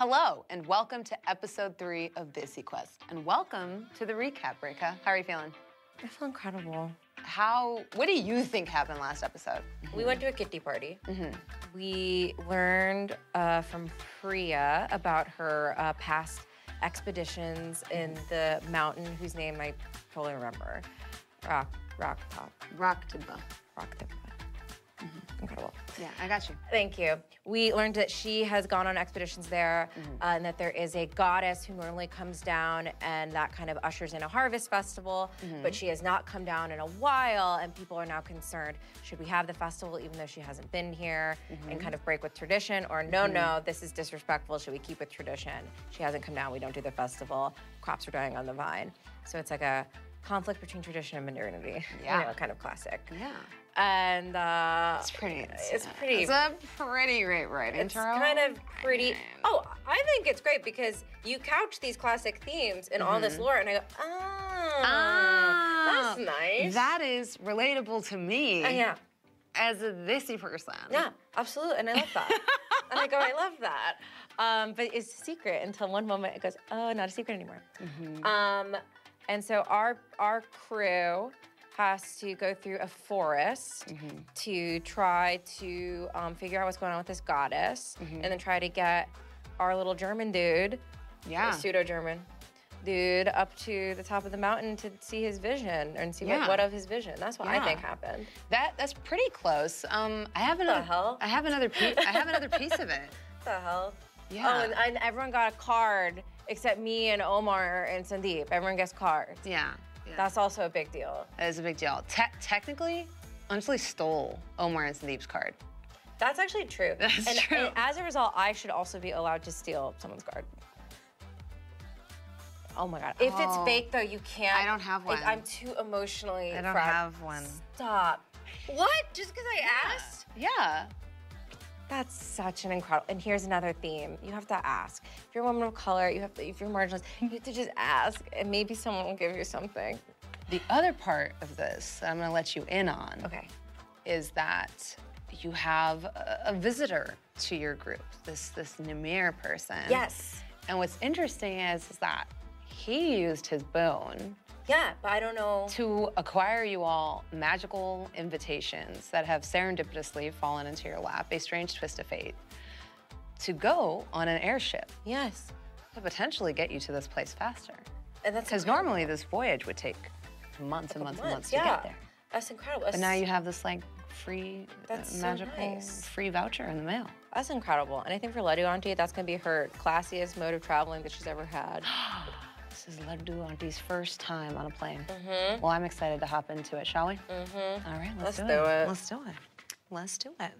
Hello, and welcome to episode 3 of DesiQuest. And welcome to the recap, Rekha. How are you feeling? I feel incredible. What do you think happened last episode? We went to a kitty party. We learned from Priya about her past expeditions in the mountain whose name I totally remember. Rak Tibba. Rak Tibba. Incredible. Yeah, I got you. Thank you. We learned that she has gone on expeditions there and that there is a goddess who normally comes down and that kind of ushers in a harvest festival, but she has not come down in a while and people are now concerned, should we have the festival even though she hasn't been here and kind of break with tradition, or no, this is disrespectful, should we keep with tradition? She hasn't come down, we don't do the festival, crops are dying on the vine. So it's like a conflict between tradition and modernity. Yeah. You know, kind of classic. Yeah. And it's pretty. It's a pretty great writing. It's kind of pretty. Oh, I think it's great because you couch these classic themes in all this lore, and I go, oh, that's nice. That is relatable to me. Yeah. As a thisy person. Yeah, absolutely, and I love that. And I go, I love that. But it's a secret until one moment it goes, oh, not a secret anymore. And so our crew has to go through a forest to try to figure out what's going on with this goddess, and then try to get our little German dude, pseudo-German dude, up to the top of the mountain to see his vision and see what of his vision. That's what I think happened. That's pretty close. I have another piece of it. What the hell? Yeah. Oh, and everyone got a card except me and Omar and Sandeep. Everyone gets cards. Yeah. Yeah. That's also a big deal. That is a big deal. Technically, Anjali stole Omar and Sandeep's card. That's actually true. That's true. And as a result, I should also be allowed to steal someone's card. Oh my God. If it's fake, though, you can't. I don't have one. I'm too emotionally I don't have one. Stop. What? Just because I asked? Yeah. That's such an incredible, and here's another theme. You have to ask. If you're a woman of color, if you're marginalized, you have to just ask, and maybe someone will give you something. The other part of this that I'm gonna let you in on is that you have a visitor to your group, this Namir person. Yes. And what's interesting is that he used his bone. Yeah, but I don't know. To acquire you all magical invitations that have serendipitously fallen into your lap, a strange twist of fate, to go on an airship. Yes. To potentially get you to this place faster. And that's because normally this voyage would take months and months and months to get there. That's incredible. But now you have this like free magical free voucher in the mail. That's incredible. And I think for Laddoo Auntie, that's gonna be her classiest mode of traveling that she's ever had. This is Laddoo Auntie's first time on a plane. Well, I'm excited to hop into it, shall we? All right, let's do it. Let's do it.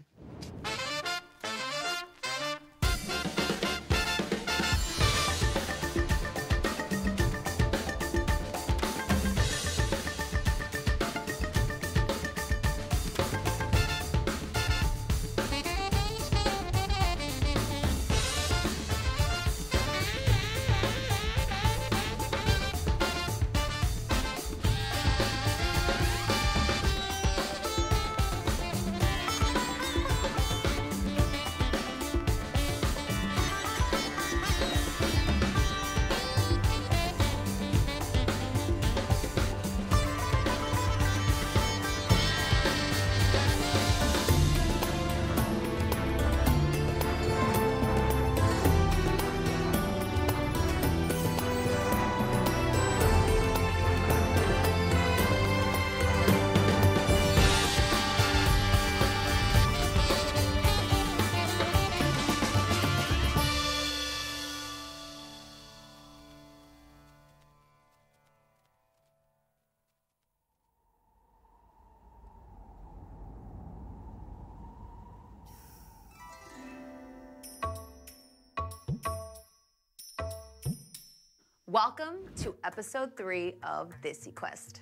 Welcome to episode 3 of DesiQuest.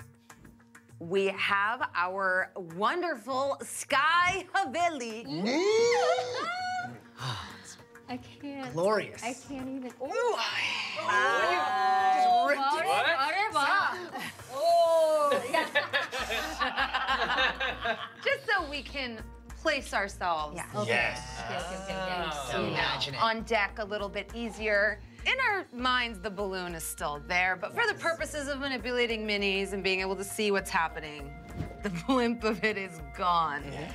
We have our wonderful Sky Haveli. I can't. Glorious. I can't even. Ooh. Oh, you just ripped it. What? Oh. Just so we can place ourselves. Yeah. Okay. Yes. So imagine it. On deck a little bit easier. In our minds, the balloon is still there, but for the purposes of manipulating minis and being able to see what's happening, the blimp of it is gone. Yeah.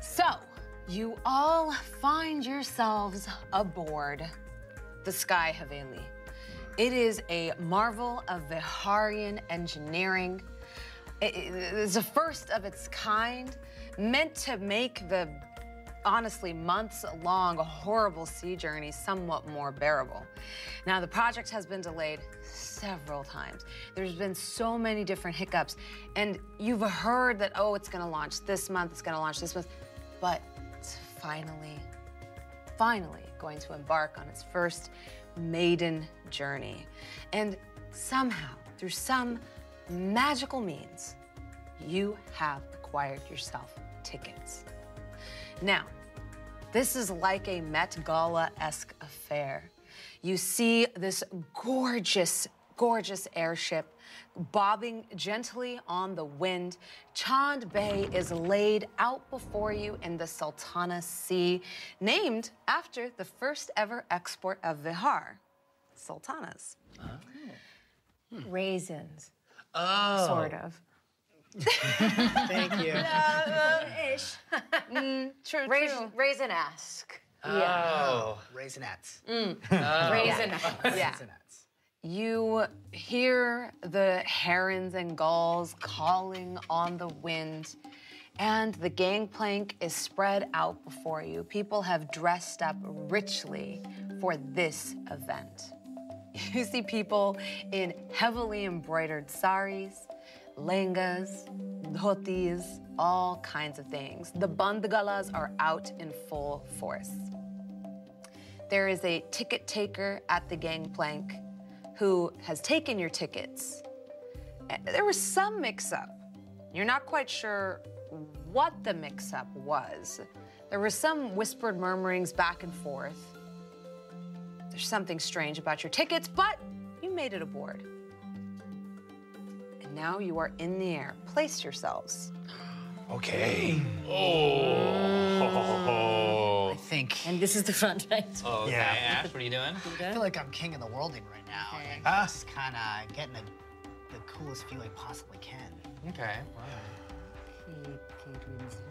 So, you all find yourselves aboard the Sky Haveli. It is a marvel of Vehaarian engineering. It's the first of its kind, meant to make the, honestly, months-long horrible sea journey somewhat more bearable. Now, the project has been delayed several times. There's been so many different hiccups, and you've heard that, oh, it's gonna launch this month, it's gonna launch this month, but it's finally going to embark on its first maiden journey. And somehow, through some magical means, you have acquired yourself tickets. Now, this is like a Met Gala-esque affair. You see this gorgeous, gorgeous airship bobbing gently on the wind. Chand Bay is laid out before you in the Sultana Sea, named after the first ever export of Vehaar, sultanas. Raisins. Oh. Sort of. Thank you. Ish. True. Raisin-esque. Oh. Yeah. Raisinettes. Mm. Oh. Raisinettes. Yeah. Raisinettes. You hear the herons and gulls calling on the wind, and the gangplank is spread out before you. People have dressed up richly for this event. You see people in heavily embroidered saris, lengas, dhotis, all kinds of things. The bandgalas are out in full force. There is a ticket taker at the gangplank who has taken your tickets. There was some mix-up. You're not quite sure what the mix-up was. There were some whispered murmurings back and forth. There's something strange about your tickets, but you made it aboard. And now you are in the air. Place yourselves. Okay. Oh. I think. And this is the front, right? Oh, okay. Yeah. Ash, what are you doing? I feel like I'm king of the worlding right now. Okay. And I'm just kind of getting the coolest feel I possibly can. Okay. Wow. Can you do this one?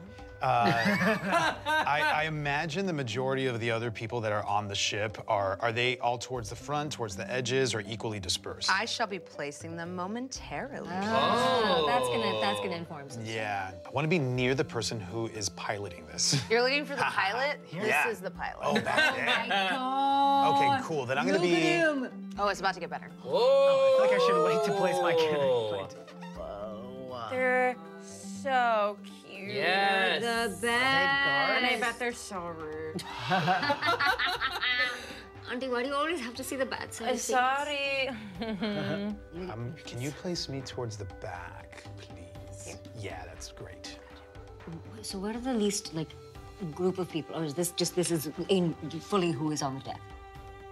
I imagine the majority of the other people that are on the ship are they all towards the front, towards the edges, or equally dispersed? I shall be placing them momentarily. Oh, that's gonna inform something. Yeah, I want to be near the person who is piloting this. You're looking for the pilot. This is the pilot. Oh, back there. Oh my God. Okay, cool. Then I'm gonna be. Him. Oh, it's about to get better. Whoa. Oh, I feel like I should wait to place my cannon. Whoa. They're so cute. Yes. The best. And I bet they're so rude. Auntie, why do you always have to see the bad side? I'm sorry. Can you place me towards the back, please? Here. Yeah, that's great. So what are the least, like, group of people? Or is this just, this is fully who is on the deck?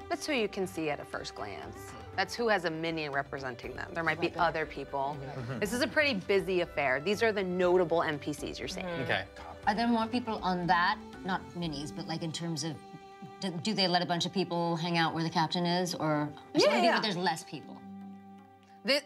That's who you can see at a first glance. That's who has a minion representing them. There might be other people. Mm-hmm. This is a pretty busy affair. These are the notable NPCs you're seeing. Mm-hmm. Okay. Are there more people on that? Not minis, but like in terms of, do they let a bunch of people hang out where the captain is, or there's less people?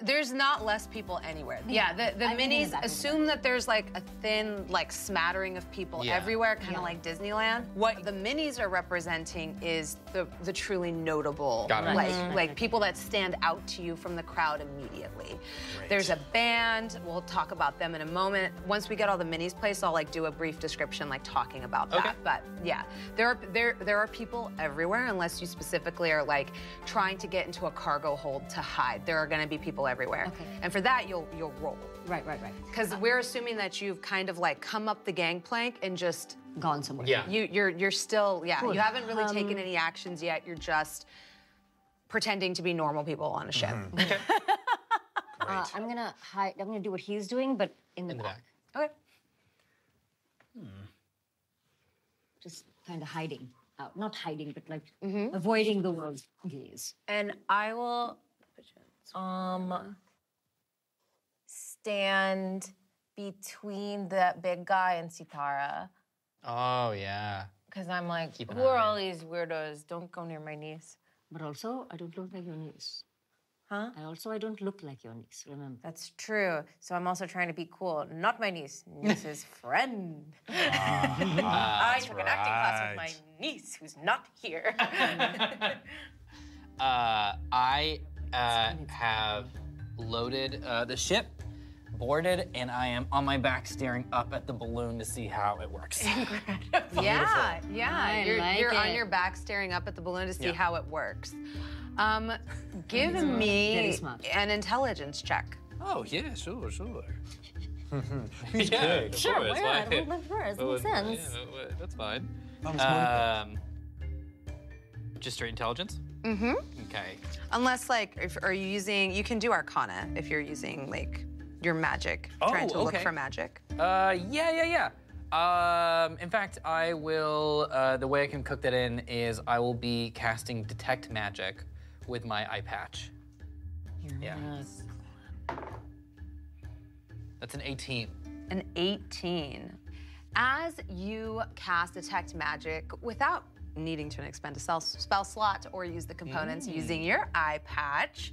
There's not less people anywhere. Yeah, the minis assume that there's like a thin, like, smattering of people everywhere, kind of like Disneyland. What the minis are representing is the truly notable, like people that stand out to you from the crowd immediately. Great. There's a band. We'll talk about them in a moment. Once we get all the minis placed, I'll like do a brief description, like talking about that. But yeah, there are people everywhere, unless you specifically are like trying to get into a cargo hold to hide. There are going to be people everywhere. Okay. And for that, you'll roll. Right. Because we're assuming that you've kind of like come up the gangplank and just gone somewhere. Yeah. You're still, cool. You haven't really taken any actions yet. You're just pretending to be normal people on a ship. Mm-hmm. Okay. I'm gonna do what he's doing, but in the back. Okay. Just kind of hiding out. Not hiding, but like avoiding the world's gaze. And I will stand between the big guy and Sitara, Oh, yeah. Because I'm like, who are all these weirdos? Don't go near my niece. But also, I don't look like your niece. Huh? And also, I don't look like your niece, remember? That's true. So I'm also trying to be cool. Not my niece. Niece's friend. I took an acting class with my niece, who's not here. I have loaded the ship, boarded, and I am on my back staring up at the balloon to see how it works. Incredible. Yeah, yeah. You're on your back staring up at the balloon to see how it works. Give me an intelligence check. Oh, yeah, sure, sure. Yeah, sure, why not? We'll live first. Makes sense. Yeah, that's fine. Just straight intelligence? Mm-hmm. Okay. Unless, like, if are you using, you can do Arcana if you're using, like, your magic, trying to look for magic. In fact, I will, the way I can cook that in is I will be casting Detect Magic with my eye patch. Yes. Yeah. That's an 18. An 18. As you cast Detect Magic without needing to expend a spell slot or use the components using your eye patch,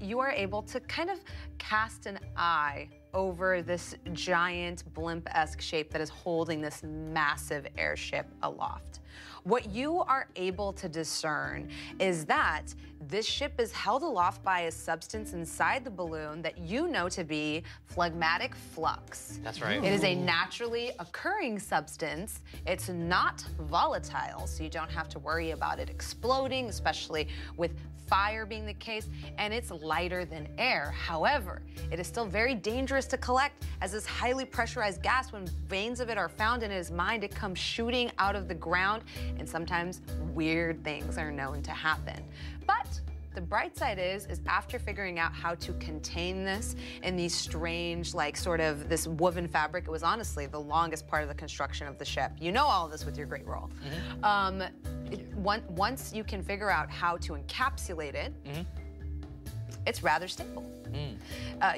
you are able to kind of cast an eye over this giant blimp-esque shape that is holding this massive airship aloft. What you are able to discern is that this ship is held aloft by a substance inside the balloon that you know to be phlegmatic flux. That's right. Ooh. It is a naturally occurring substance. It's not volatile, so you don't have to worry about it exploding, especially with fire being the case, and it's lighter than air. However, it is still very dangerous to collect, as this highly pressurized gas, when veins of it are found in his mind, it comes shooting out of the ground, and sometimes weird things are known to happen. But the bright side is after figuring out how to contain this in these strange, like, sort of this woven fabric, it was honestly the longest part of the construction of the ship. You know all of this with your great role. Mm-hmm. Once you can figure out how to encapsulate it, it's rather stable.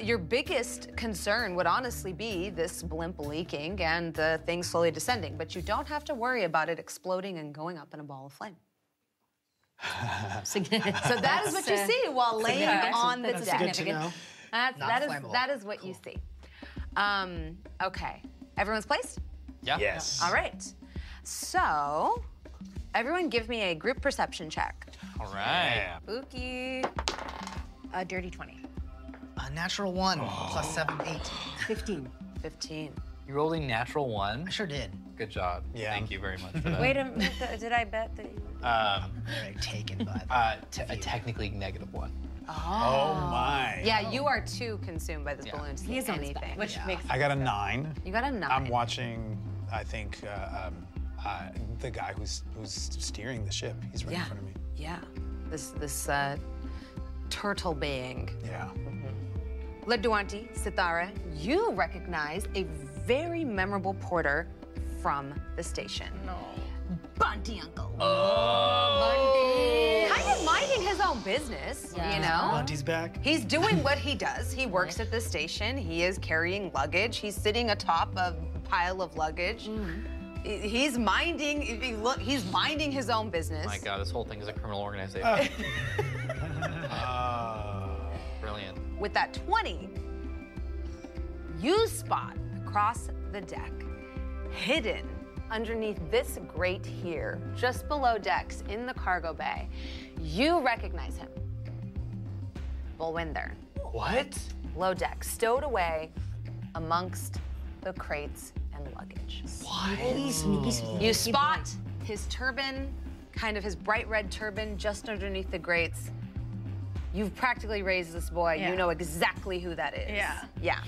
Your biggest concern would honestly be this blimp leaking and the thing slowly descending, but you don't have to worry about it exploding and going up in a ball of flame. So that is what you see while laying on the deck. Good to know. That is what you see. Okay, everyone's placed? Yeah. Yes. All right. So, everyone, give me a group perception check. All right. Spooky. A dirty 20. A natural 1 plus 7, 8. 15. 15. You rolled a natural 1? I sure did. Good job. Yeah. Thank you very much for that. Wait a minute, did I bet that you were very taken by that? A technically negative 1. Oh my. Yeah, you are too consumed by this balloon to see anything. Which makes sense. I got a 9. You got a 9. I'm watching, I think, the guy who's steering the ship. He's right in front of me. Yeah. This turtle being. Yeah. Laddoo Auntie, Sitara, you recognize a very memorable porter from the station. No. Bunty Uncle. Oh! Bunty! Kind of minding his own business, you know? Bunty's back. He's doing what he does. He works at the station. He is carrying luggage. He's sitting atop a pile of luggage. He's minding, if you look, he's minding his own business. My God, this whole thing is a criminal organization. Brilliant. With that 20, you spot across the deck, hidden underneath this grate here, just below decks in the cargo bay, you recognize him. Balvinder. What? Low deck, stowed away amongst the crates and luggage. What? You spot his turban, kind of his bright red turban, just underneath the grates. You've practically raised this boy. Yeah. You know exactly who that is. Yeah. Yeah.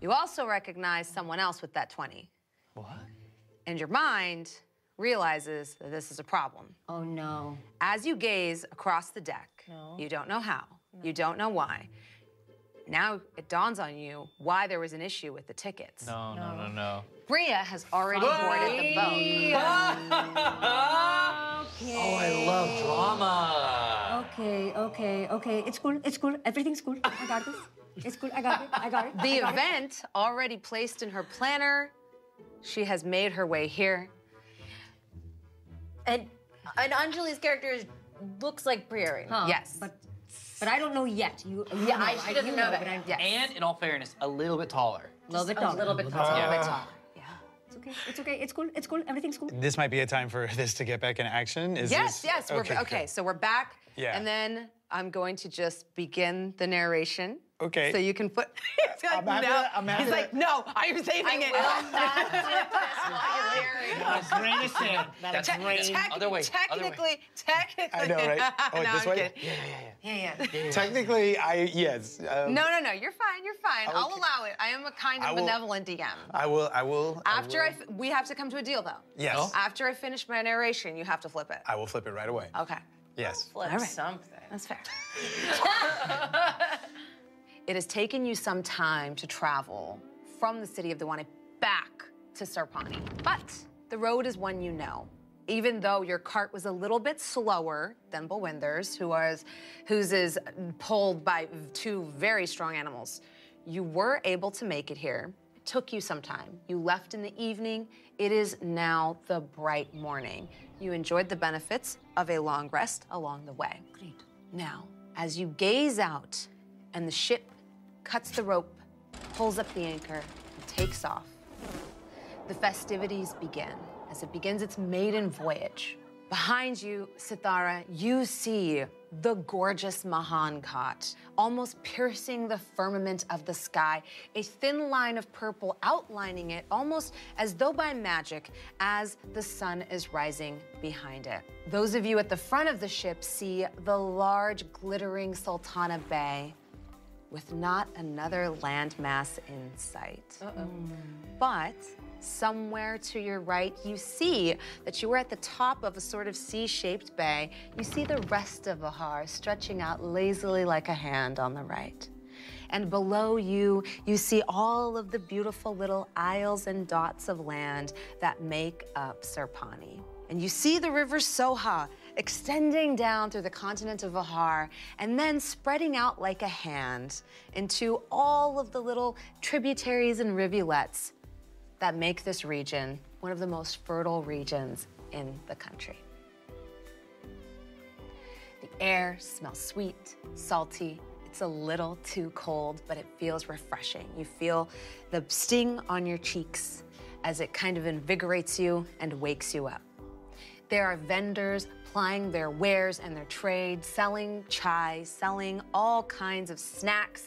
You also recognize someone else with that 20. What? And your mind realizes that this is a problem. Oh, no. As you gaze across the deck, you don't know how. No. You don't know why. Now it dawns on you why there was an issue with the tickets. No. Bria has already boarded the boat. Okay. Oh, I love drama. Okay. It's cool. Everything's cool. I got this. It's cool. I got it. The event already placed in her planner. She has made her way here. And Anjali's character looks like Priya right now. Huh. Yes. But I don't know yet. She doesn't know that. Yes. And in all fairness, a little bit taller. A little bit taller. Yeah. It's okay. It's cool. Everything's cool. This might be a time for this to get back in action. Yes. Okay, so we're back. Yeah. And then I'm going to just begin the narration. Okay. So you can put. No, I'm saving it. That's raining. Technically. I know, right? Oh, no, this way? Yeah. Technically, yes. No. You're fine. I'll allow it. I am a kind of benevolent DM. I will. We have to come to a deal, though. Yes. After I finish my narration, you have to flip it. I will flip it right away. Okay. Yes. Flip something. That's fair. It has taken you some time to travel from the city of Duane back to Sarpani, but the road is one you know. Even though your cart was a little bit slower than Balwinder's, whose is pulled by two very strong animals, you were able to make it here. It took you some time. You left in the evening. It is now the bright morning. You enjoyed the benefits of a long rest along the way. Great. Now, as you gaze out and the ship cuts the rope, pulls up the anchor, and takes off. The festivities begin as it begins its maiden voyage. Behind you, Sitara, you see the gorgeous Mahankot, almost piercing the firmament of the sky, a thin line of purple outlining it, almost as though by magic, as the sun is rising behind it. Those of you at the front of the ship see the large, glittering Sultana Bay, with not another landmass in sight. But somewhere to your right, you see that you were at the top of a sort of C-shaped bay. You see the rest of Vehaar stretching out lazily like a hand on the right. And below you, you see all of the beautiful little isles and dots of land that make up Sarpani. And you see the river Soha extending down through the continent of Vehaar and then spreading out like a hand into all of the little tributaries and rivulets that make this region one of the most fertile regions in the country. The air smells sweet, salty. It's a little too cold, but it feels refreshing. You feel the sting on your cheeks as it kind of invigorates you and wakes you up. There are vendors plying their wares and their trade, selling chai, selling all kinds of snacks.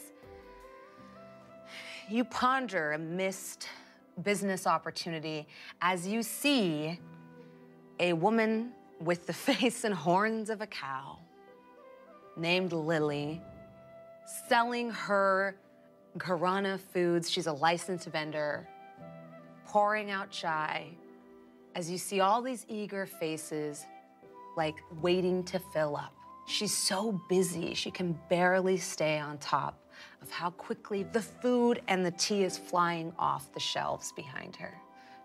You ponder a missed business opportunity as you see a woman with the face and horns of a cow named Lily selling her Gharana Foods. She's a licensed vendor, pouring out chai, as you see all these eager faces, like waiting to fill up. She's so busy, she can barely stay on top of how quickly the food and the tea is flying off the shelves behind her.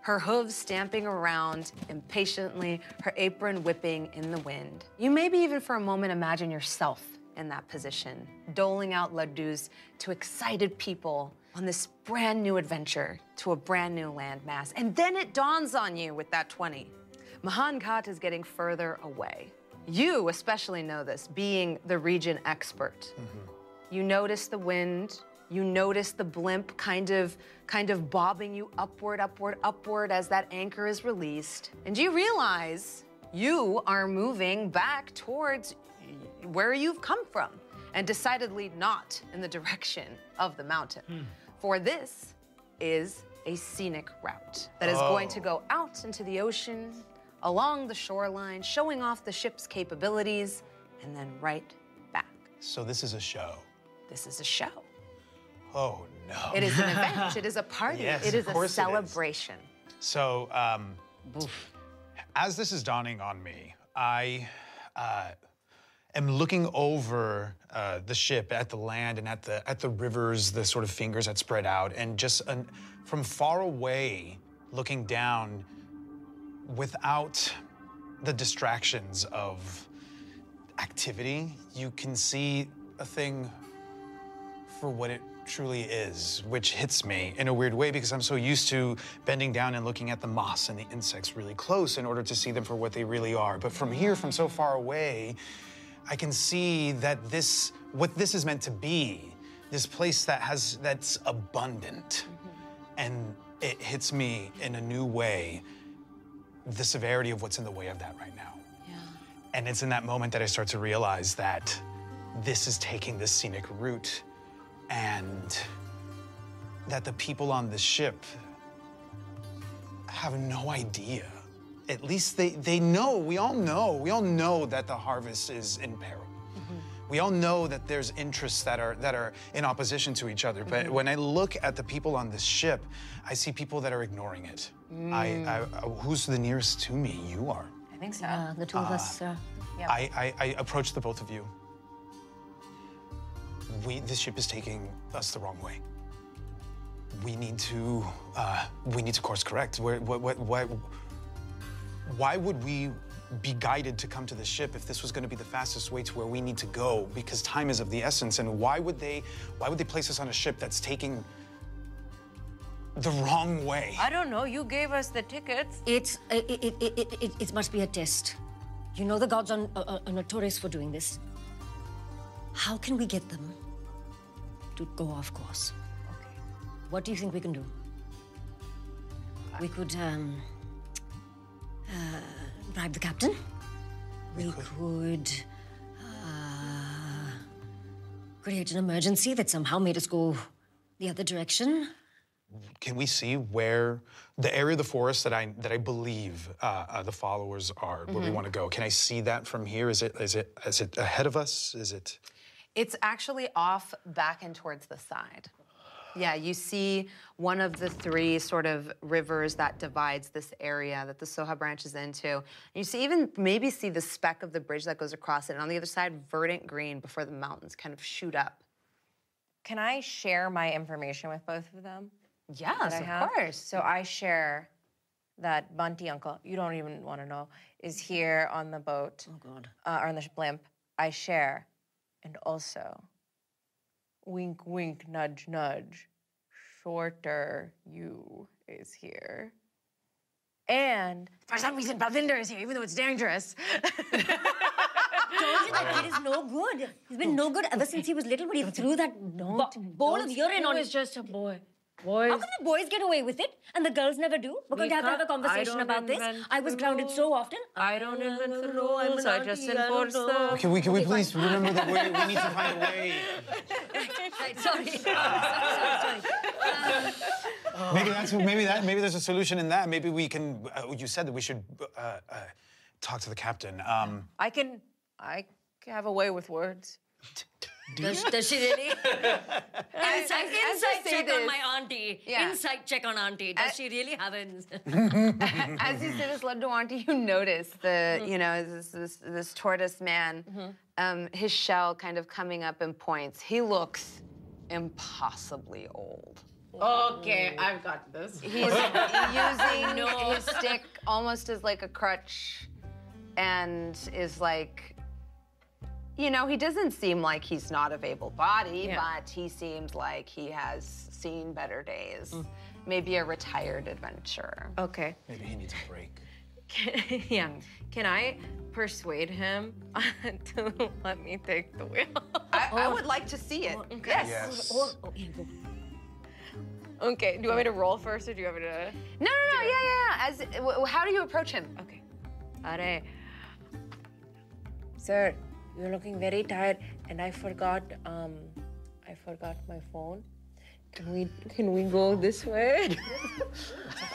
Her hooves stamping around impatiently, her apron whipping in the wind. You maybe even for a moment imagine yourself in that position, doling out laddus to excited people on this brand new adventure to a brand new landmass. And then it dawns on you with that 20. Mahankot is getting further away. You especially know this, being the region expert. You notice the wind, you notice the blimp kind of bobbing you upward as that anchor is released. And you realize you are moving back towards where you've come from, and decidedly not in the direction of the mountain. For this is a scenic route that is going to go out into the ocean, along the shoreline, showing off the ship's capabilities, and then right back. So this is a show. This is a show. Oh, no. It is an event. It is a party. Yes, it is a celebration. So, as this is dawning on me, I am looking over the ship at the land and at the rivers, the sort of fingers that spread out, and just from far away, looking down without the distractions of activity, you can see a thing for what it truly is, which hits me in a weird way because I'm so used to bending down and looking at the moss and the insects really close in order to see them for what they really are. But from here, from so far away, I can see that this, what this is meant to be, this place that has, that's abundant. And it hits me in a new way, the severity of what's in the way of that right now. Yeah. And it's in that moment that I start to realize that this is taking this scenic route and that the people on the ship have no idea. At least they know, we all know that the harvest is in peril. We all know that there's interests that are in opposition to each other, but when I look at the people on this ship, I see people that are ignoring it. Who's the nearest to me? You are. I think so. The two of us. Yeah. I approach the both of you. This ship is taking us the wrong way. We need to course correct. Why would we be guided to come to the ship if this was going to be the fastest way to where we need to go, because time is of the essence? And why would they place us on a ship that's taking the wrong way? I don't know. You gave us the tickets. It must be a test. You know the gods are notorious for doing this. How can we get them to go off course? Okay. What do you think we can do? We could bribe the captain. We could create an emergency that somehow made us go the other direction. Can we see where the area of the forest that I believe the followers are, where we want to go? Can I see that from here? Is it ahead of us? Is it? It's actually off back and towards the side. Yeah, you see one of the three sort of rivers that divides this area that the Soha branches into. And you see, even maybe see the speck of the bridge that goes across it. And on the other side, verdant green before the mountains kind of shoot up. Can I share my information with both of them? Yes, of course. So I share that Bunty uncle, you don't even want to know, is here on the boat. Oh, God. Or on the blimp. I share. And also, wink, wink, nudge, nudge, shorter you is here. And for some reason, Balvinder is here, even though it's dangerous. Told you that it is no good. He's been no good ever since he was little, when he threw that bowl of urine on him. He was just a boy. Boys. How come the boys get away with it and the girls never do? We're going to have a conversation about this. I was grounded so often. I don't invent the rules. I just enforce them. Can we please remember the way? We need to find a way. Right, sorry. Maybe there's a solution in that. Maybe we can. You said that we should talk to the captain. I have a way with words. Does she really? Insight check on my auntie. Yeah. Insight check on auntie. Does she really have it? As you say this, Laddoo Auntie, you notice the, this tortoise man, his shell kind of coming up in points. He looks impossibly old. Okay, I've got this. He's using his stick almost as like a crutch, and is like, you know, he doesn't seem like he's not of able body, but he seems like he has seen better days. Maybe a retired adventurer. Okay. Maybe he needs a break. Can I persuade him to let me take the wheel? I would like to see it. Okay. Yes. Okay, do you want me to roll first, or do you want me to? No, how do you approach him? Okay. All right. Sir, you're looking very tired, and I forgot. I forgot my phone. Can we go this way?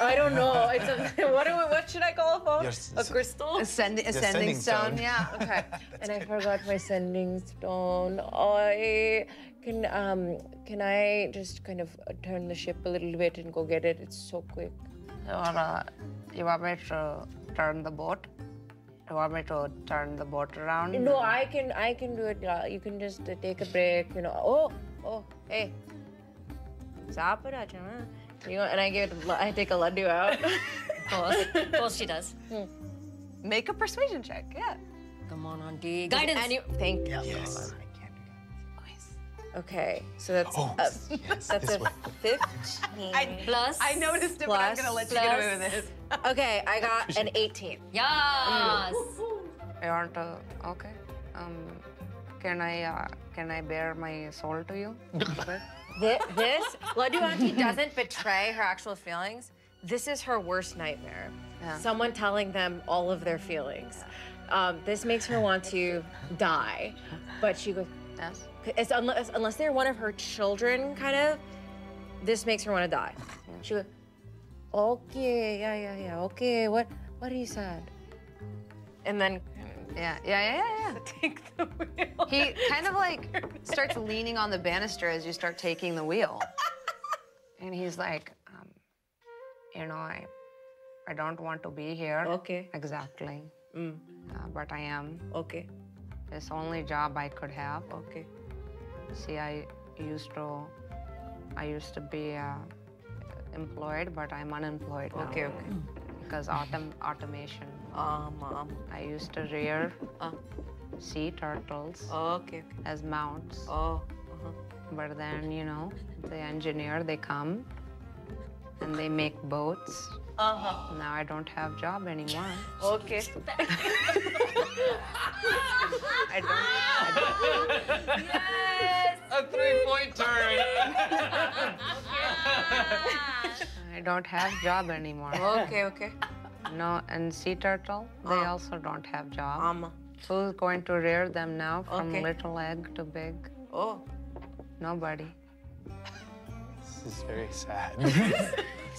I don't know. It's what should I call a phone? A crystal? A sending stone. Yeah. Okay. And I forgot my sending stone. Can I just kind of turn the ship a little bit and go get it? It's so quick. You want me to turn the boat? You want me to turn the boat around? No, I can do it. You can just take a break, you know. Oh, hey. Stop it, Achana. And I take a Laddoo out. Of course she does. Make a persuasion check, yeah. Come on, Auntie. Guidance. Thank you. Yes. Oh, I can't do that. Okay, so that's yes, that's a 15 plus. I noticed it, but I'm gonna let you get away with this. Okay, I got an 18. Yes. I want to. Okay. Can I bear my soul to you? This Laddoo Auntie doesn't betray her actual feelings. This is her worst nightmare. Yeah. Someone telling them all of their feelings. Yeah. This makes her want to die, but she goes. Yes. It's unless they're one of her children, kind of. This makes her want to die. Yeah. She goes, okay, yeah, okay. What are you sad? And then, yeah. Take the wheel. He kind of like starts leaning on the banister as you start taking the wheel, and he's like, you know, I don't want to be here. Okay. Exactly. But I am. Okay. It's the only job I could have. Okay. See, I used to be employed, but I'm unemployed now. Okay, okay. Because automation. Mom. I used to rear sea turtles as mounts. But then, you know, the engineer, they come and they make boats. Now I don't have job anymore. Okay. I don't. Yes. A three-point turn. I don't have job anymore. Okay. No, and sea turtle, they also don't have job. Who's going to rear them now from little egg to big? Oh. Nobody. This is very sad.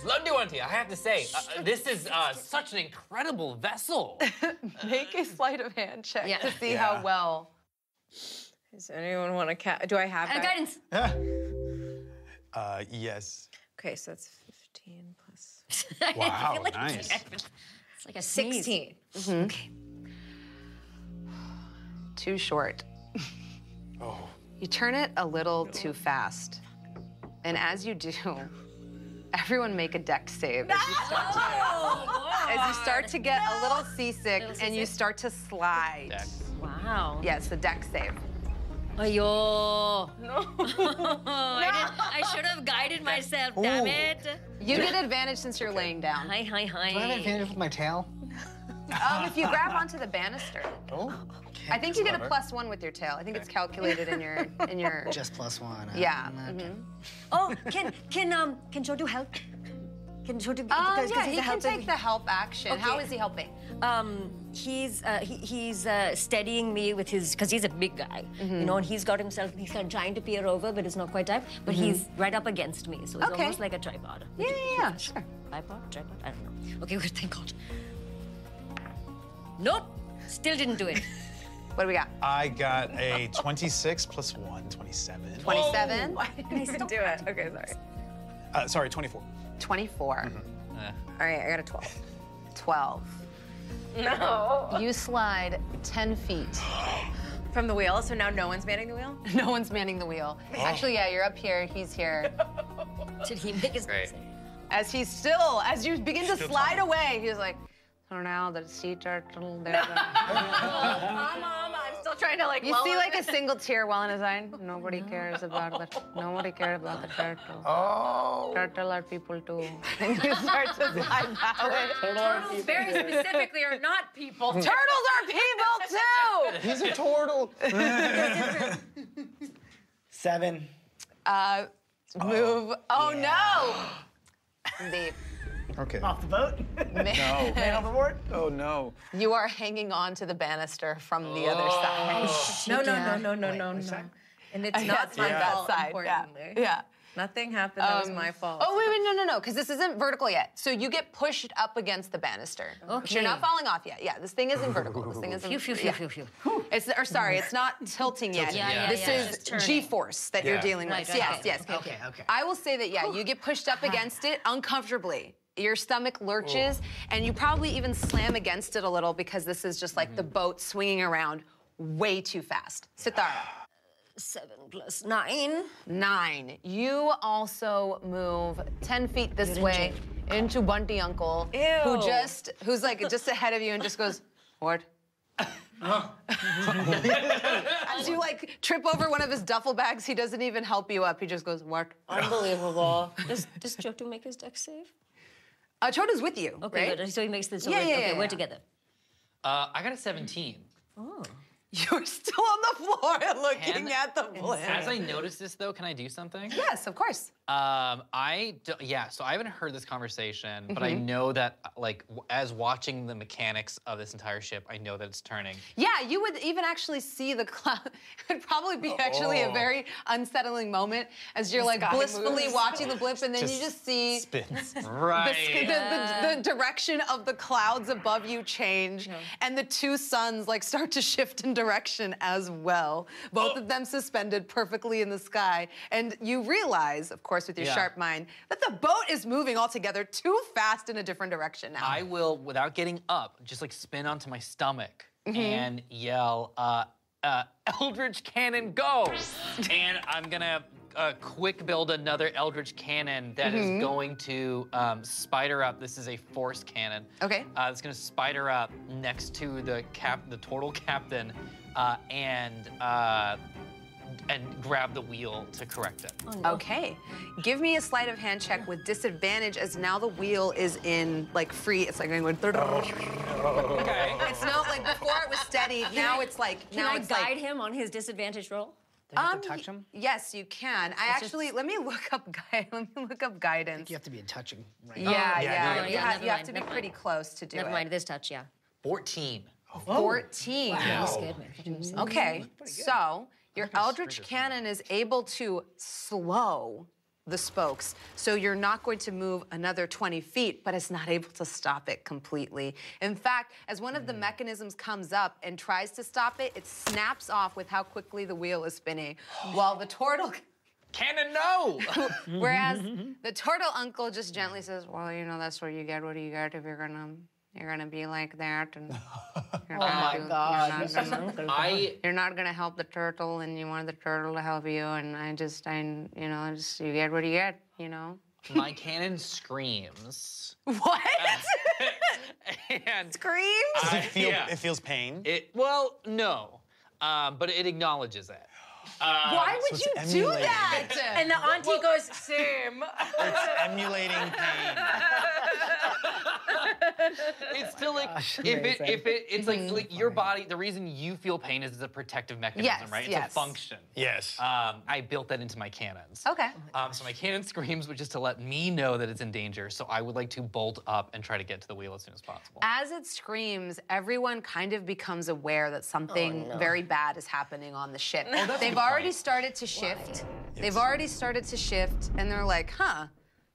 Laddoo Auntie, I have to say, this is such an incredible vessel. Make a sleight of hand check to see how well. Does anyone want to do I have guidance? Yes. Okay, so that's 15 plus. Wow, like nice. It's like a 16. Mm-hmm. Okay. Too short. Oh. You turn it a little too fast. And as you do, everyone make a dex save. No! As you start to get a little seasick and you start to slide. Dex. Wow. Yes, the dex save. Ayo. No. I should have guided myself, damn it. You get advantage since you're laying down. Hi. Do I have advantage with my tail? If you grab onto the banister. Oh. I think you get a +1 with your tail. I think it's calculated in your just +1. Yeah. Oh, can Jodo help? Can Jodo? He can take the help action. Okay. How is he helping? He's steadying me with his, because he's a big guy, you know, and he's got himself, he's kind of trying to peer over, but it's not quite time. But he's right up against me, so it's almost like a tripod. Yeah, sure. Tripod. I don't know. Okay, good. Thank God. Nope. Still didn't do it. What do we got? I got a 26 plus 1, 27. 27? Why didn't I even do it? Okay, sorry. Sorry, 24. 24. All right, I got a 12. 12. No. You slide 10 feet. From the wheel, so now no one's manning the wheel? No one's manning the wheel. Oh. Actually, yeah, you're up here, he's here. Did he make his mistake? As he's still, as you begin to slide away, he was like, so now the sea turtle, there. I'm still trying to like. You see like a single tear well in his eye. Nobody cares about that. Nobody cared about the turtle. Oh. Turtle are people too. And you start to slide that way. Turtles very specifically are not people. Turtles are people too. He's a turtle. 7. Move. Oh no. Indeed. Okay. Off the boat? No. Man off the board? Oh, no. You are hanging on to the banister from the other side. No. And it's not my fault, importantly. Yeah. Nothing happened that was my fault. Oh, wait, no, because this isn't vertical yet. So you get pushed up against the banister. Okay. But you're not falling off yet. Yeah, this thing isn't vertical. This thing isn't... Phew. It's not tilting yet. This is G-force that you're dealing with. Yes. Okay. I will say that, you get pushed up against it uncomfortably. Your stomach lurches, and you probably even slam against it a little because this is just like the boat swinging around way too fast. Sitara. 7 plus 9. 9. You also move 10 feet this way into Bunty Uncle, who's like just ahead of you and just goes, what? As you like trip over one of his duffel bags, he doesn't even help you up. He just goes, work. Unbelievable. Does Chotu make his dex save? Chotu's with you. Okay, right? Good. So he makes this. So we're together. I got a 17. Oh. You're still on the floor looking at the plant. As I notice this, though, can I do something? Yes, of course. So I haven't heard this conversation, but I know that, like, as watching the mechanics of this entire ship, I know that it's turning. Yeah, you would even actually see the cloud. It'd probably be actually a very unsettling moment as you're, like, blissfully watching the blip, and then just you just see spins. The direction of the clouds above you change, and the two suns, like, start to shift in direction as well. Both of them suspended perfectly in the sky, and you realize, of course, with your sharp mind, that the boat is moving altogether too fast in a different direction now. I will, without getting up, just like spin onto my stomach and yell, Eldritch Cannon, go! And I'm gonna quick build another Eldritch Cannon that is going to spider up. This is a force cannon. Okay. It's gonna spider up next to the turtle captain and grab the wheel to correct it. Oh, no. Okay. Give me a sleight of hand check with disadvantage, as now the wheel is in, like, free. It's like going... Okay. It's not like before it was steady. Now it's like... Can I guide him on his disadvantage roll? To touch him? Yes, you can. Let me look up guidance. You have to be in touching. Right? Yeah. You have to be pretty close to do it. Never mind, this touch, 14. Oh. 14. Wow. Wow. Okay, so... Your Eldritch Cannon is able to slow the spokes, so you're not going to move another 20 feet, but it's not able to stop it completely. In fact, as one of the mechanisms comes up and tries to stop it, it snaps off with how quickly the wheel is spinning, while the turtle... Cannon, no! Whereas the turtle uncle just gently says, well, you know, that's what you get. What do you get if you're gonna... You're gonna be like that, and you're not gonna help the turtle, and you want the turtle to help you, and I just you get what you get, you know. My cannon screams. What? And screams? Does it feel? It feels pain. Well, no, but it acknowledges that. Why would you do that? And the auntie goes, same. It's emulating pain. It's still like, it's like your body, the reason you feel pain is it's a protective mechanism, right? It's a function. Yes. I built that into my cannons. Okay. So my cannon screams, which is to let me know that it's in danger, so I would like to bolt up and try to get to the wheel as soon as possible. As it screams, everyone kind of becomes aware that something very bad is happening on the ship. They've already started to shift. They've already started to shift, and they're like, huh,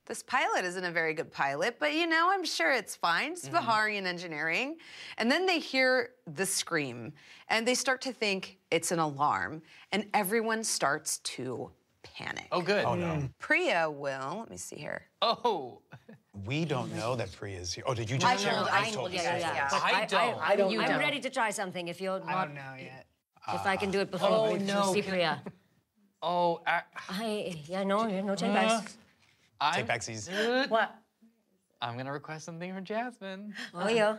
this pilot isn't a very good pilot, but, you know, I'm sure it's fine. It's Vehaarian engineering. And then they hear the scream, and they start to think it's an alarm, and everyone starts to panic. Oh, good. Oh, no. Priya will, let me see here. Oh. We don't know that Priya's here. Oh, did you just check? I don't. I'm ready to try something if you're not. I don't know yet. If I can do it before see Priya. No take backs. Take backsies. What? I'm gonna request something from Jasmine. Oh yeah.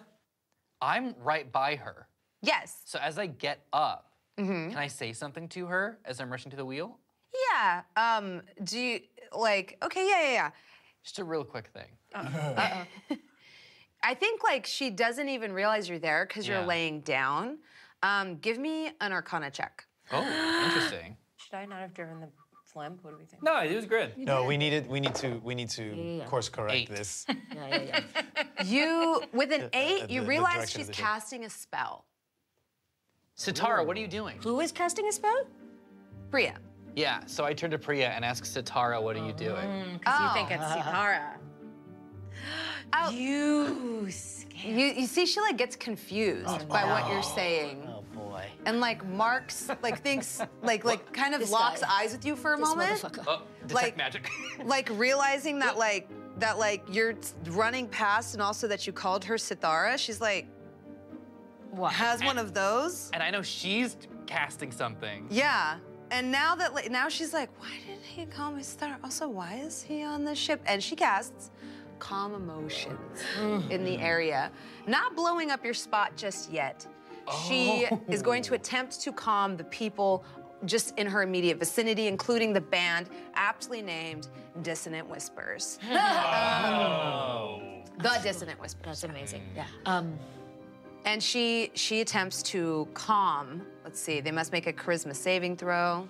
I'm right by her. Yes. So as I get up, can I say something to her as I'm rushing to the wheel? Yeah. Do you like? Okay. Yeah. Just a real quick thing. I think like she doesn't even realize you're there because you're laying down. Give me an Arcana check. Oh, interesting. Should I not have driven the blimp? What do we think? No, it was good. We need to course correct this. You, with an 8, you realize she's casting a spell. Sitara, what are you doing? Who is casting a spell? Priya. Yeah, so I turn to Priya and ask Sitara, what are you doing? Because you think it's Sitara. You see, she like gets confused by what you're saying. Oh boy! And like kind of locks eyes with you for a moment. Detect magic. Like realizing that like you're running past, and also that you called her Sitara. She's like, what? One of those. And I know she's casting something. Yeah. And now that now she's like, why didn't he call me Sitara? Also, why is he on the ship? And she casts calm emotions in the area. Not blowing up your spot just yet. She is going to attempt to calm the people just in her immediate vicinity, including the band aptly named Dissonant Whispers. The Dissonant Whispers. That's amazing. Yeah. And she attempts to calm. Let's see. They must make a charisma saving throw.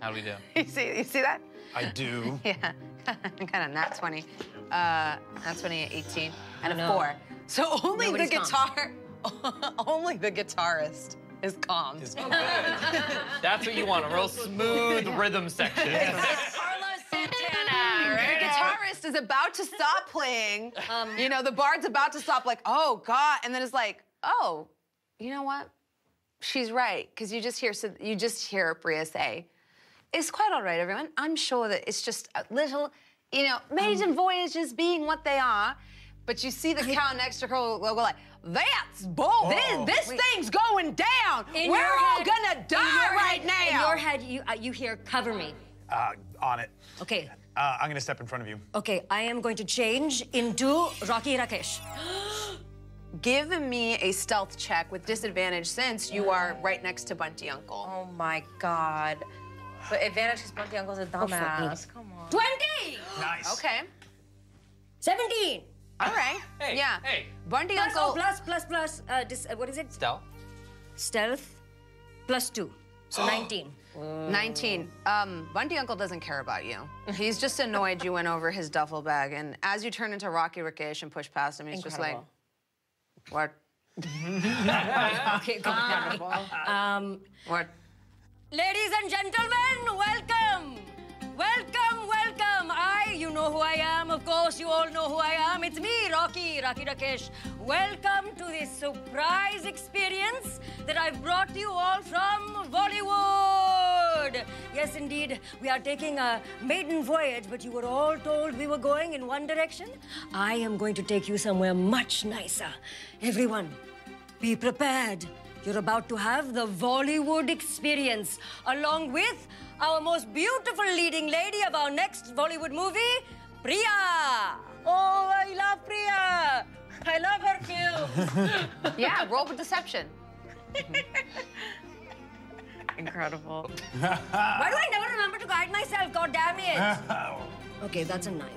How do we do? You see that? I do. Yeah. Kind of nat 20. Nat 20 at 18 and a 4. So only the guitar. Only the guitarist is calm. That's what you want, a real smooth rhythm section. It's Carlos Santana, right? The guitarist is about to stop playing. You know, the bard's about to stop, like, oh, God. And then it's like, oh, you know what? She's right, because you just hear Priya say, it's quite all right, everyone. I'm sure that it's just a little, you know, maiden voyages being what they are. But you see the cow next to her go like, that's bull. This thing's going down. We're all gonna die right now. In your head, you hear, cover me. On it. Okay. I'm gonna step in front of you. Okay, I am going to change into Rocky Rakesh. Give me a stealth check with disadvantage since you are right next to Bunty Uncle. Oh my God. But advantage because Bunty Uncle's a dumbass. Come on. 20! Nice. Okay. 17! All right. Hey, yeah. Hey. Bunty plus, Uncle. Oh, plus. What is it? Stealth. Stealth. Plus 2. So 19. 19. Bunty Uncle doesn't care about you. He's just annoyed you went over his duffel bag, and as you turn into Rocky Rakesh and push past him, he's just like, what? Okay. What? Ladies and gentlemen, welcome. Welcome! You know who I am, of course, you all know who I am. It's me, Rocky Rakesh. Welcome to this surprise experience that I've brought you all from Bollywood. Yes, indeed, we are taking a maiden voyage, but you were all told we were going in one direction. I am going to take you somewhere much nicer. Everyone, be prepared. You're about to have the Bollywood experience, along with our most beautiful leading lady of our next Bollywood movie, Priya. Oh, I love Priya. I love her cubes. Yeah, roll with deception. Incredible. Why do I never remember to guide myself? God damn it. Okay, that's a 9.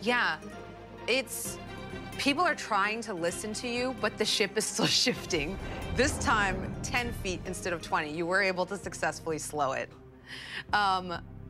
Yeah, it's... People are trying to listen to you, but the ship is still shifting. This time, 10 feet instead of 20. You were able to successfully slow it.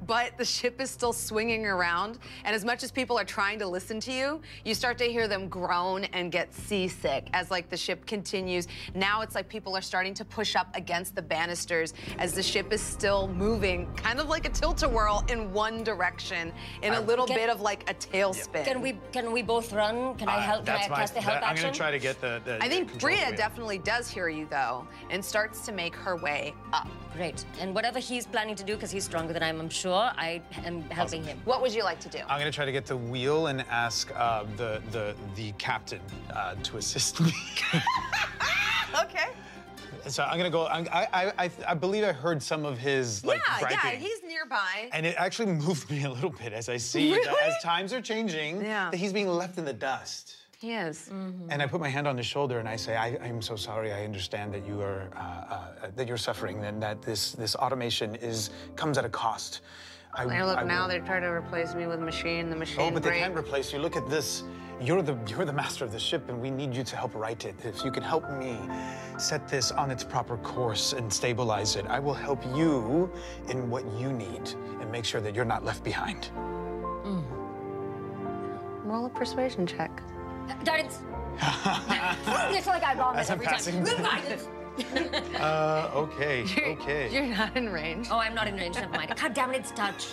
But the ship is still swinging around, and as much as people are trying to listen to you, you start to hear them groan and get seasick as, like, the ship continues. Now it's like people are starting to push up against the banisters as the ship is still moving, kind of like a tilt-a-whirl in one direction, in a little bit of, like, a tailspin. Can we both run? Can I help? Can I cast the help action? I'm going to try to get the I think Bria definitely does hear you, though, and starts to make her way up. Great. And whatever he's planning to do, because he's stronger than I am, I'm sure, I am helping him. What would you like to do? I'm going to try to get the wheel and ask the captain to assist me. Okay. So I'm going to go. I believe I heard some of his, like, griping. Yeah, he's nearby. And it actually moved me a little bit as I see that as times are changing, that he's being left in the dust. He is. Mm-hmm. And I put my hand on his shoulder and I say, I'm so sorry. I understand that you are that you're suffering and that this automation comes at a cost. Now they're trying to replace me with machine. The machine. Oh, but they can't replace you. Look at this. You're the master of the ship, and we need you to help right it. If you can help me set this on its proper course and stabilize it, I will help you in what you need and make sure that you're not left behind. Roll a persuasion check. Guidance. It's like I bomb it every time. Guidance. Okay. You're not in range. Oh, I'm not in range. Never mind. God damn it, it's touch.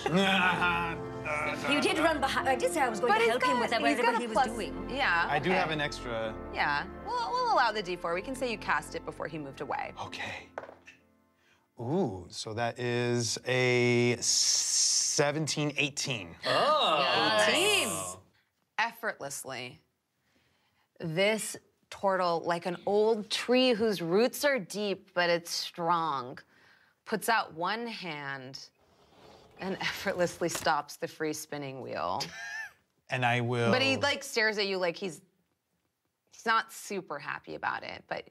You did run behind. I did say I was going to help him with whatever he was doing. Yeah. Okay. I do have an extra. Yeah. We'll allow the D4. We can say you cast it before he moved away. Okay. Ooh, so that is a 17, 18. Oh. 18. Nice. Effortlessly. This turtle, like an old tree whose roots are deep, but it's strong, puts out one hand and effortlessly stops the free spinning wheel. And I will... But he, like, stares at you like he's not super happy about it, but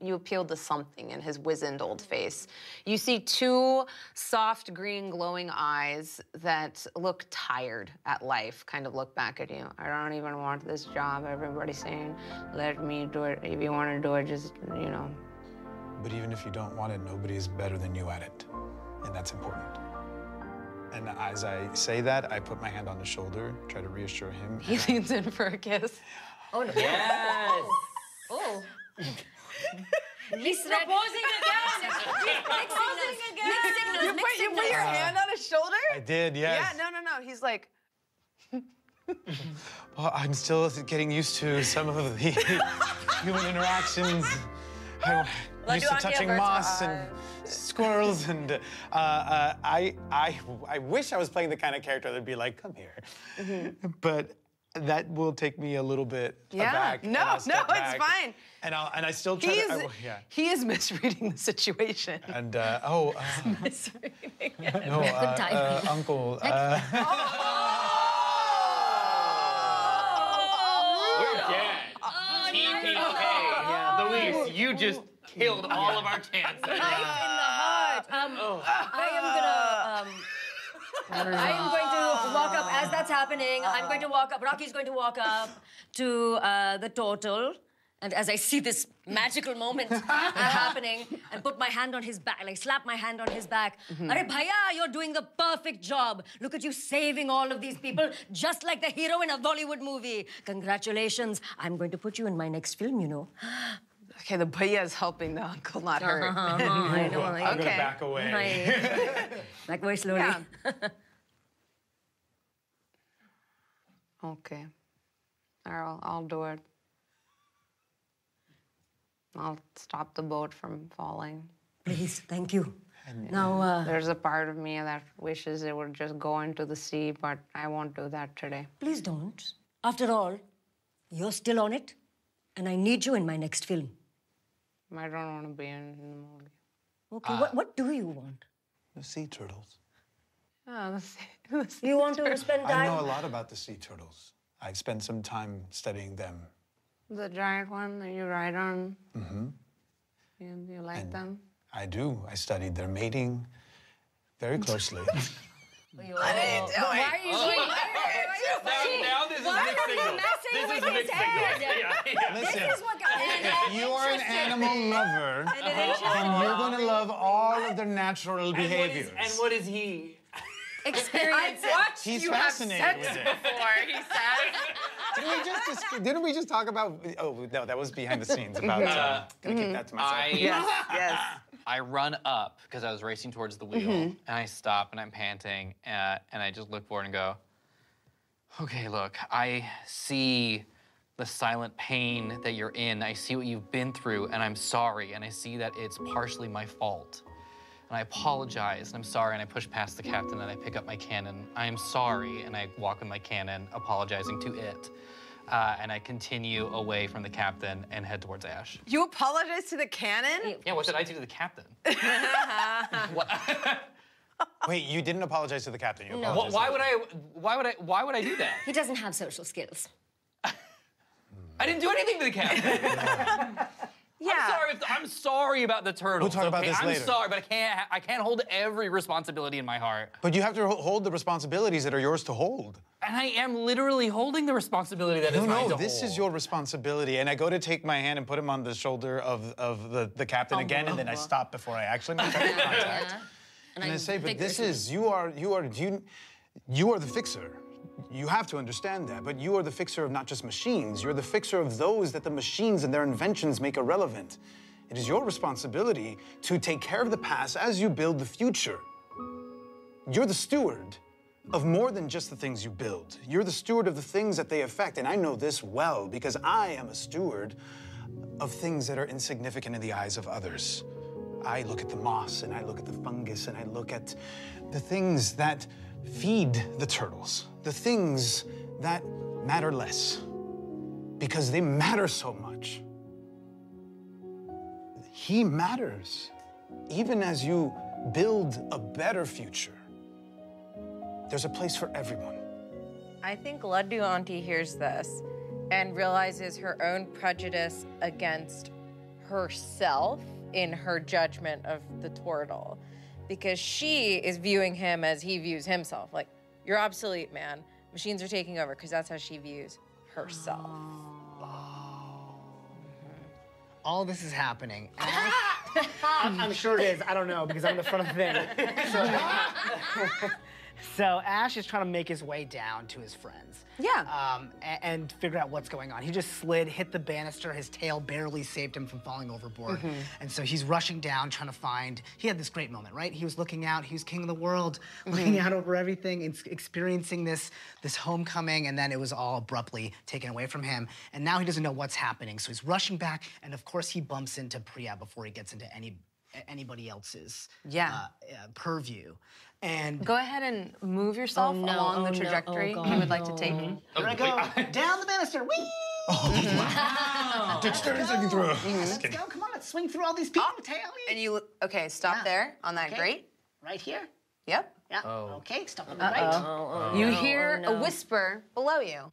you appealed to something in his wizened old face. You see two soft green glowing eyes that look tired at life, kind of look back at you. I don't even want this job. Everybody's saying, let me do it. If you want to do it, just, you know. But even if you don't want it, nobody is better than you at it. And that's important. And as I say that, I put my hand on his shoulder, try to reassure him. He leans in for a kiss. Oh, no. Yes! Oh. He's proposing again. He's proposing again. You put your hand on his shoulder? I did, yes. Yeah, no. He's like. Well, I'm still getting used to some of the human interactions. I'm used to touching moss and squirrels, and I wish I was playing the kind of character that'd be like, come here. Mm-hmm. But that will take me a little bit aback. Yeah, no, it's fine. And I still try He is misreading the situation. And, misreading it. No, uncle. We're dead. TPK. Yeah. Luis, you just killed all of our chances. Knife in the heart. I am going to walk up, as that's happening, I'm going to walk up, Rocky's going to walk up to the turtle, and as I see this magical moment happening, and put my hand on his back, like slap my hand on his back. Mm-hmm. Arey bhaiya, you're doing the perfect job. Look at you saving all of these people, just like the hero in a Bollywood movie. Congratulations, I'm going to put you in my next film, you know. Okay, the bhaiya is helping the uncle, not her. I know. I'm going to back away. Back away slowly. Yeah. Okay. I'll do it. I'll stop the boat from falling. Please, thank you. Now, there's a part of me that wishes it would just go into the sea, but I won't do that today. Please don't. After all, you're still on it, and I need you in my next film. I don't want to be in the movie. Okay, what do you want? The sea turtles. Oh, the sea you want to spend time? I know a lot about the sea turtles. I've spent some time studying them. The giant one that you ride on? Mm-hmm. You like them? I do. I studied their mating very closely. Listen, you are an animal lover, and you're going to love all of their natural behaviors. And what is he? Experience. I've watched you have sex before, he said. Didn't we just talk about... Oh, no, that was behind the scenes about... Gonna keep that to myself. I run up, because I was racing towards the wheel, and I stop, and I'm panting, and I just look forward and go, okay, look, I see the silent pain that you're in. I see what you've been through, and I'm sorry, and I see that it's partially my fault. And I apologize, and I'm sorry, and I push past the captain, and I pick up my cannon. I am sorry, and I walk with my cannon, apologizing to it. And I continue away from the captain and head towards Ash. You apologize to the cannon? Yeah, what did I do to the captain? Wait, you didn't apologize to the captain, you apologized. No. Why would I do that? He doesn't have social skills. I didn't do anything to the captain. Yeah. I'm sorry about the turtles. We'll talk about this later. I'm sorry, but I can't hold every responsibility in my heart. But you have to hold the responsibilities that are yours to hold. And I am literally holding the responsibility that is mine to hold. No, this is your responsibility. And I go to take my hand and put him on the shoulder of the captain again, and then I stop before I actually make contact. And I say, but this is you are the fixer. You have to understand that, but you are the fixer of not just machines. You're the fixer of those that the machines and their inventions make irrelevant. It is your responsibility to take care of the past as you build the future. You're the steward of more than just the things you build. You're the steward of the things that they affect, and I know this well because I am a steward of things that are insignificant in the eyes of others. I look at the moss, and I look at the fungus, and I look at the things that feed the turtles, the things that matter less, because they matter so much. He matters, even as you build a better future. There's a place for everyone. I think Laddoo Auntie hears this, and realizes her own prejudice against herself in her judgment of the turtle, because she is viewing him as he views himself. Like, you're obsolete, man. Machines are taking over, because that's how she views herself. Oh. All this is happening. I'm sure it is. I don't know, because I'm the front of the thing. So Ash is trying to make his way down to his friends. Yeah. And figure out what's going on. He just slid, hit the banister. His tail barely saved him from falling overboard. Mm-hmm. And so he's rushing down, trying to find... He had this great moment, right? He was looking out. He was king of the world, looking out over everything, and experiencing this homecoming, and then it was all abruptly taken away from him. And now he doesn't know what's happening, so he's rushing back, and of course he bumps into Priya before he gets into anybody else's purview. And go ahead and move yourself along the trajectory you would like to take. I'm gonna go down the banister. Whee! Oh, wow! Dexterity saving throw. Let's go! Come on, let's swing through all these people. And you stop there on that grate. Right here. Yep. Yeah. Oh. Okay, stop on the right. You hear a whisper below you.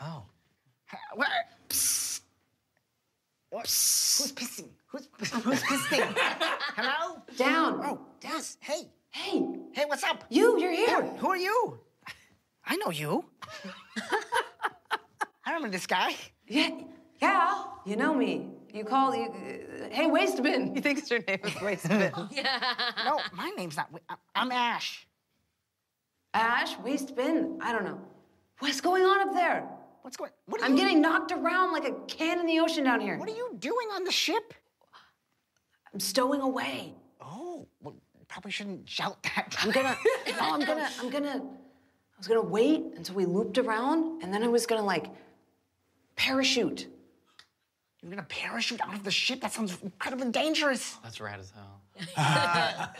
Oh. Where? Psst. What? Who's pissing? Who's pissing? Hello? Down. Oh, yes. Hey. Hey! Hey, what's up? You're here! Who are you? I know you. I remember this guy. Yeah, you know me. You call, hey, Wastebin! He thinks your name is Wastebin. No, my name's not, I'm Ash. Ash, Wastebin, I don't know. What's going on up there? I'm getting knocked around like a can in the ocean down here. What are you doing on the ship? I'm stowing away. Oh, well, probably shouldn't shout that. I was gonna wait until we looped around, and then I was gonna parachute. You're gonna parachute out of the ship? That sounds incredibly dangerous. That's rad as hell.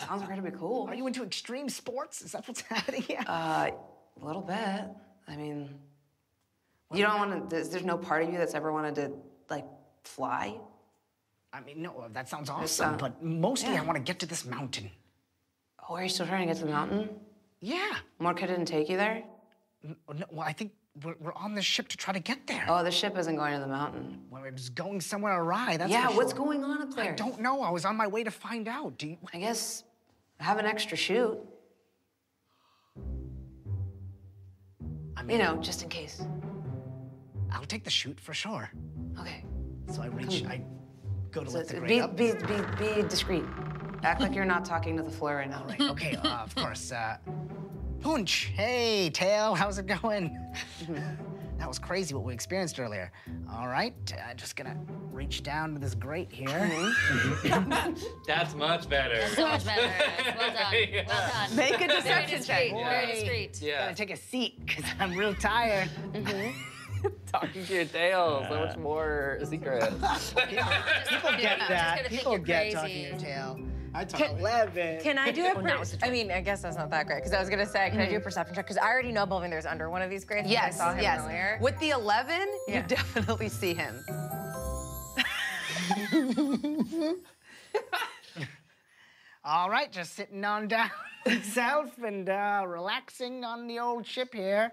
Sounds incredibly cool. Are you into extreme sports? Is that what's happening here? A little bit. I mean, you don't want to. There's no part of you that's ever wanted to fly. I mean, no, that sounds awesome, but mostly I want to get to this mountain. Oh, are you still trying to get to the mountain? Yeah. Murkha didn't take you there? No, well, I think we're on the ship to try to get there. Oh, the ship isn't going to the mountain. Well, we're just going somewhere awry, that's for sure. What's going on up there? I don't know. I was on my way to find out. I guess have an extra chute. I mean, just in case. I'll take the chute for sure. Okay. So I reach... Go to lift the grate up. Be discreet. Act like you're not talking to the floor right now. Right. Okay, of course. Punch! Hey, Tail, how's it going? That was crazy what we experienced earlier. All right, I'm just gonna reach down to this grate here. That's much better. So much better. Well done. Yeah. Well done. Make a deception check. Very discreet. Yeah. Gotta take a seat because I'm real tired. Talking to your tail, so much more secret. People get that. People get talking to your tail. I talk Can I do a I mean, I guess that's not that great, because I was going to say, can I do a perception check? Because I already know Balvinder's under one of these grates. Yes, I saw him earlier. With the 11, you definitely see him. All right, just sitting on down south and relaxing on the old ship here.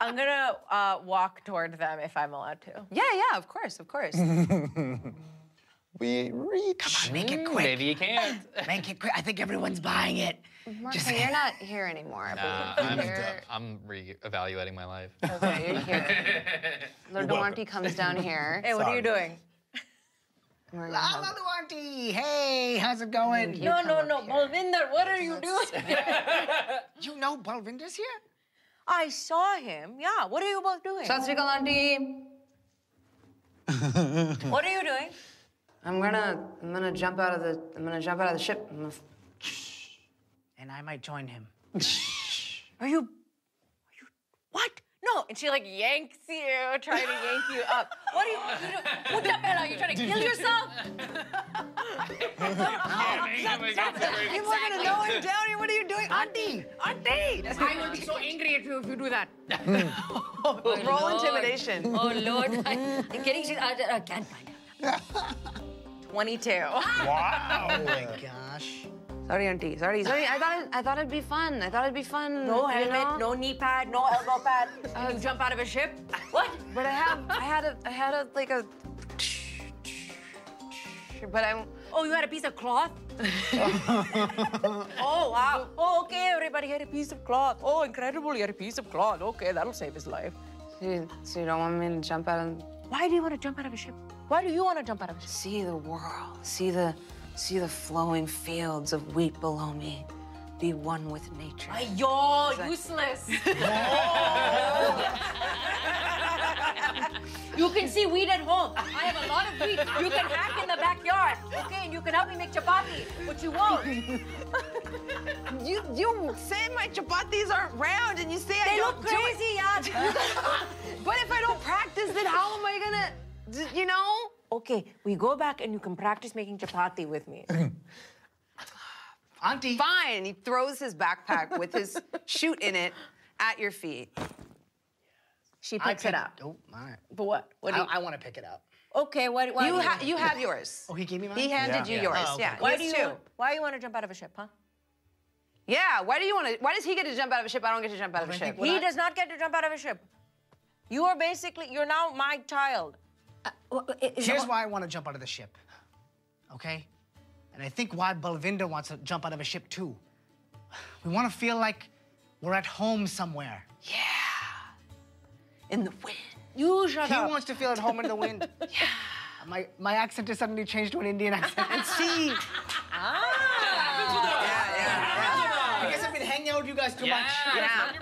I'm gonna walk toward them if I'm allowed to. Yeah, of course, of course. We reach. Come on, make it quick. Maybe you can't. Make it quick. I think everyone's buying it. Murkha, you're not here anymore. Nah, I'm re-evaluating my life. Okay, you're here. Laddoo Auntie comes down here. Hey, what are you doing? Laddoo Auntie! Hey, how's it going? No, Balvinder, what are you doing? You know Balvinder's here? I saw him, yeah. What are you both doing? Sat Sri Akal, Auntie. What are you doing? I'm gonna jump out of the ship. And I might join him. Are you what? No, and she yanks you, trying to yank you up. What are you put that bed on? You trying to kill yourself? People are gonna know him down here. What are you doing? Auntie! Auntie! I will be so angry at you if you do that. Roll intimidation. Oh Lord. I'm kidding, I can't find her. 22. Wow! Oh my gosh. Sorry, auntie. Sorry. I thought it'd be fun. No helmet, no knee pad, no elbow pad. And you jump out of a ship? What? But Oh, you had a piece of cloth? Oh, wow. Oh, okay, everybody had a piece of cloth. Oh, incredible, you had a piece of cloth. Okay, that'll save his life. So you don't want me to jump out of... Why do you want to jump out of a ship? Why do you want to jump out of a ship? See the world. See the flowing fields of wheat below me. Be one with nature. Ayo, useless. You can see wheat at home. I have a lot of wheat. You can hack in the backyard. Okay, and you can help me make chapati, but you won't. You say my chapatis aren't round, and you say I don't do it. They look crazy, yeah. But if I don't practice, then how am I gonna, you know? Okay, we go back and you can practice making chapati with me. Auntie. Fine. He throws his backpack with his chute in it at your feet. Yes. She picks it up. Don't mind. But what? I want to pick it up. Okay. What? You have yours. Oh, he gave me mine. He handed you yours. Oh, okay. Yeah. Why do you want to jump out of a ship, huh? Yeah. Why does he get to jump out of a ship? I don't get to jump out of a ship. He does not get to jump out of a ship. You're now my child. Here's why I want to jump out of the ship. Okay. And I think why Balvinder wants to jump out of a ship too. We want to feel like we're at home somewhere. Yeah. In the wind. He wants to feel at home in the wind. Yeah. My accent has suddenly changed to an Indian accent. And see. I guess I've been hanging out with you guys too much. Yeah.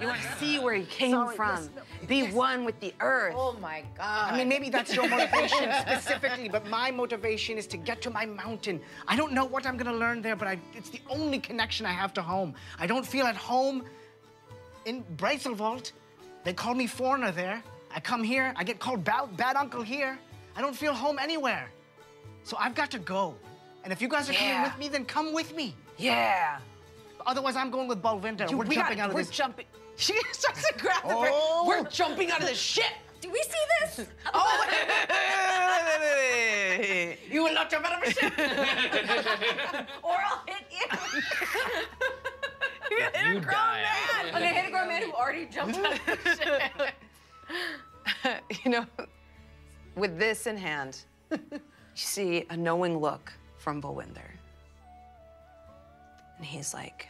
You want to see where he came from. Be one with the earth. Oh my God. I mean, maybe that's your motivation specifically, but my motivation is to get to my mountain. I don't know what I'm going to learn there, but it's the only connection I have to home. I don't feel at home in Breisselwald. They call me foreigner there. I come here, I get called bad uncle here. I don't feel home anywhere. So I've got to go. And if you guys are coming with me, then come with me. Yeah. Otherwise, I'm going with Balvinder. We're jumping out of this. She starts to grab the brick. We're jumping out of the ship. Do we see this? Oh, wait. You will not jump out of a ship. Or I'll hit you. You're going to hit a grown man. I'm going to hit a grown man who already jumped out of the ship. You know, with this in hand, you see a knowing look from Balvinder. And he's like,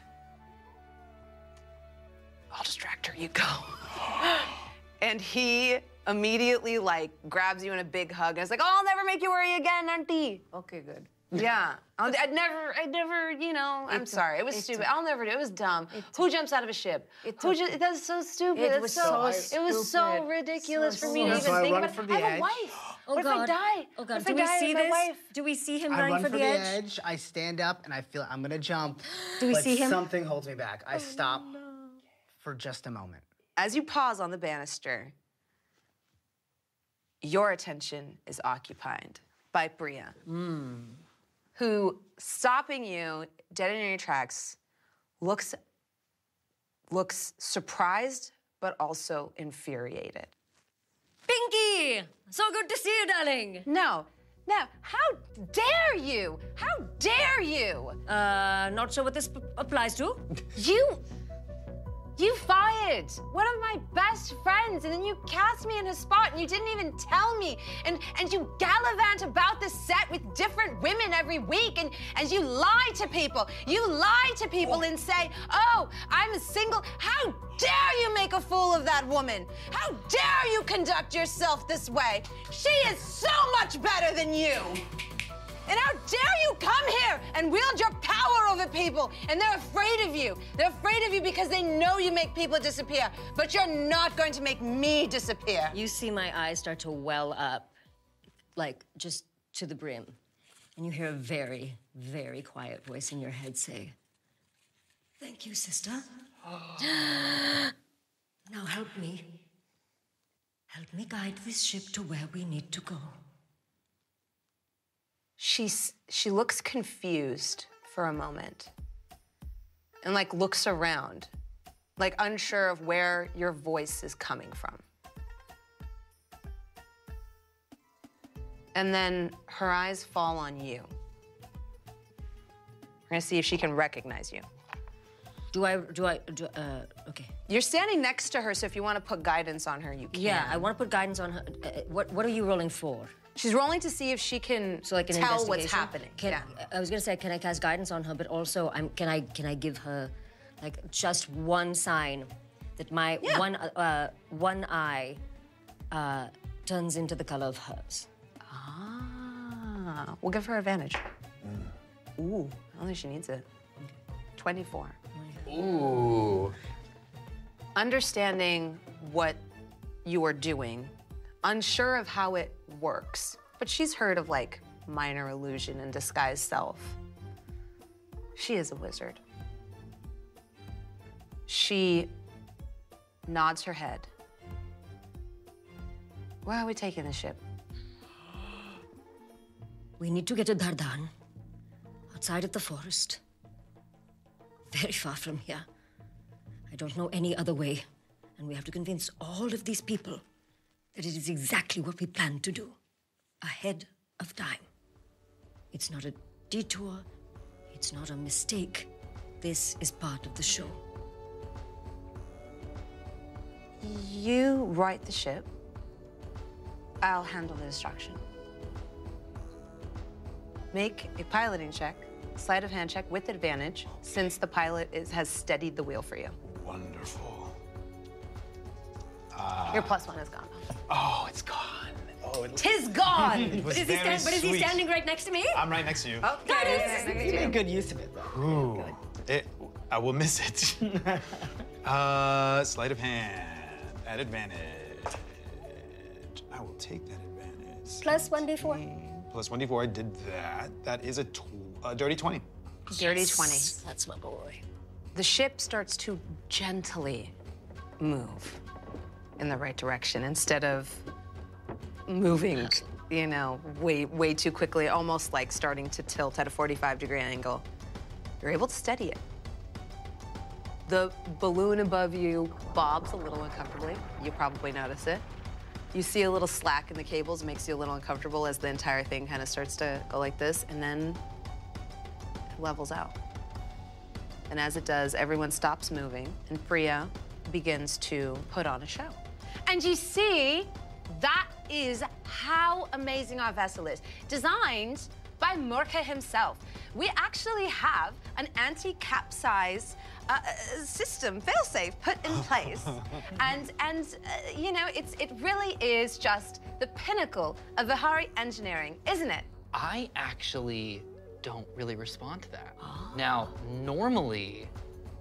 I'll distract her, you go. And he immediately, like, grabs you in a big hug. And it's like, oh, I'll never make you worry again, auntie. Okay, good. Yeah. I'd never, you know, I'm sorry. It was stupid. I'll never do it. It was dumb. Who jumps out of a ship? That's so stupid. It was so ridiculous for me to even think about it. I have a wife. Oh, what if I die? Oh, God. What if I die with my wife? Do we see him running for the edge? I run for the edge. I stand up, and I feel I'm going to jump. Do we see him? Something holds me back. I stop for just a moment. As you pause on the banister, your attention is occupied by Priya, who, stopping you dead in your tracks, looks surprised but also infuriated. Pinky! So good to see you, darling. No, how dare you? How dare you? Not sure what this applies to. You fired one of my best friends, and then you cast me in his spot, and you didn't even tell me. And you gallivant about the set with different women every week, and you lie to people. You lie to people and say, oh, I'm single. How dare you make a fool of that woman? How dare you conduct yourself this way? She is so much better than you. And how dare you come here and wield your power over people? And they're afraid of you. They're afraid of you because they know you make people disappear. But you're not going to make me disappear. You see my eyes start to well up, like, just to the brim. And you hear a very, very quiet voice in your head say, thank you, sister. Now help me. Help me guide this ship to where we need to go. She looks confused for a moment and, like, looks around, like, unsure of where your voice is coming from. And then her eyes fall on you. We're gonna see if she can recognize you. Okay. You're standing next to her, so if you want to put guidance on her, you can. Yeah, I want to put guidance on her. What are you rolling for? She's rolling to see if she can tell what's happening. I was gonna say, can I cast guidance on her? But also, can I give her like just one sign that my one eye turns into the color of hers? Ah, we'll give her advantage. Mm. Ooh, I don't think she needs it. 24. Ooh. Understanding what you are doing, unsure of how it works, but she's heard of like minor illusion and disguised self. She is a wizard. She nods her head. Why are we taking the ship? We need to get to Dardan, outside of the forest. Very far from here. I don't know any other way. And we have to convince all of these people that it is exactly what we planned to do. Ahead of time. It's not a detour. It's not a mistake. This is part of the show. You right the ship. I'll handle the distraction. Make a piloting check. Sleight of hand check with advantage, since the pilot has steadied the wheel for you. Wonderful. Your +1 is gone. Oh, it's gone. Oh, tis gone. But is he standing right next to me? I'm right next to you. Oh, that is. You made good use of it, though. Ooh, I will miss it. Sleight of hand at advantage. I will take that advantage. +1d4. +1d4. I did that. That is a dirty 20. Dirty 20. That's my boy. The ship starts to gently move in the right direction instead of moving, you know, way too quickly, almost like starting to tilt at a 45-degree angle. You're able to steady it. The balloon above you bobs a little uncomfortably. You probably notice it. You see a little slack in the cables, makes you a little uncomfortable as the entire thing kind of starts to go like this, and then it levels out. And as it does, everyone stops moving, and Priya begins to put on a show. And you see, that is how amazing our vessel is, designed by Murkha himself. We actually have an anti-capsize system, fail-safe, put in place. and you know, it really is just the pinnacle of Vehaari engineering, isn't it? I actually don't really respond to that. Oh. Now, normally,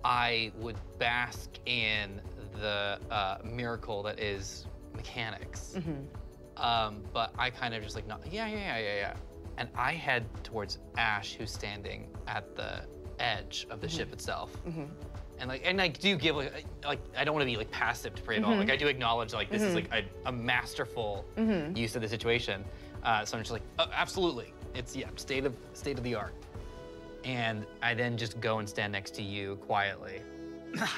I would bask in the miracle that is mechanics. Mm-hmm. But I kind of just like, yeah. And I head towards Ash, who's standing at the edge of the ship itself. Mm-hmm. And I do give, like I don't want to be like passive to Priya at all. Like I do acknowledge like this is like a masterful use of the situation. So I'm just like, oh, absolutely. It's state of the art. And I then just go and stand next to you quietly.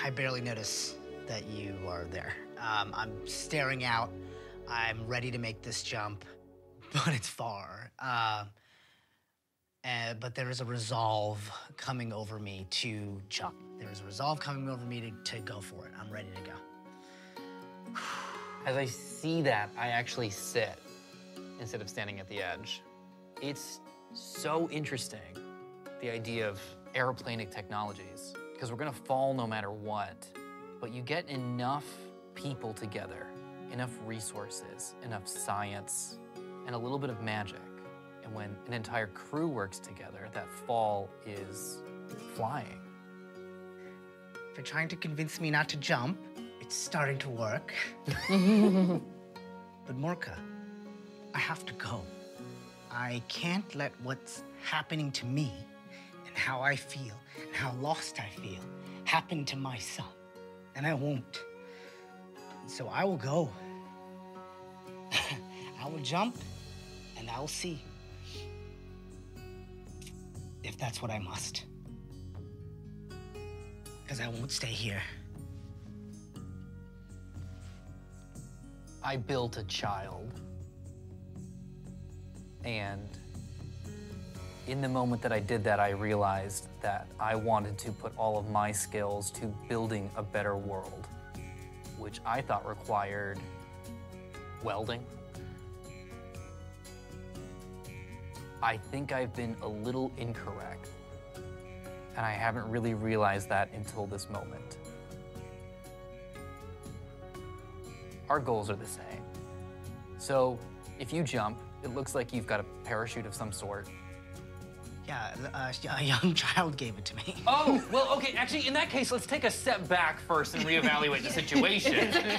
I barely notice that you are there. I'm staring out. I'm ready to make this jump, but it's far. But there is a resolve coming over me to jump. There is a resolve coming over me to go for it. I'm ready to go. As I see that, I actually sit instead of standing at the edge. It's so interesting, the idea of aeroplanic technologies, because we're gonna fall no matter what, but you get enough people together, enough resources, enough science, and a little bit of magic. And when an entire crew works together, that fall is flying. They're trying to convince me not to jump. It's starting to work. But Murkha, I have to go. I can't let what's happening to me and how I feel and how lost I feel happen to my son. And I won't. So I will go. I will jump and I will see. If that's what I must. Because I won't stay here. I built a child. And In the moment that I did that, I realized that I wanted to put all of my skills to building a better world, which I thought required welding. I think I've been a little incorrect, and I haven't really realized that until this moment. Our goals are the same. So if you jump, it looks like you've got a parachute of some sort. Yeah, a young child gave it to me. Oh, well, okay, actually, in that case, let's take a step back first and reevaluate the situation. I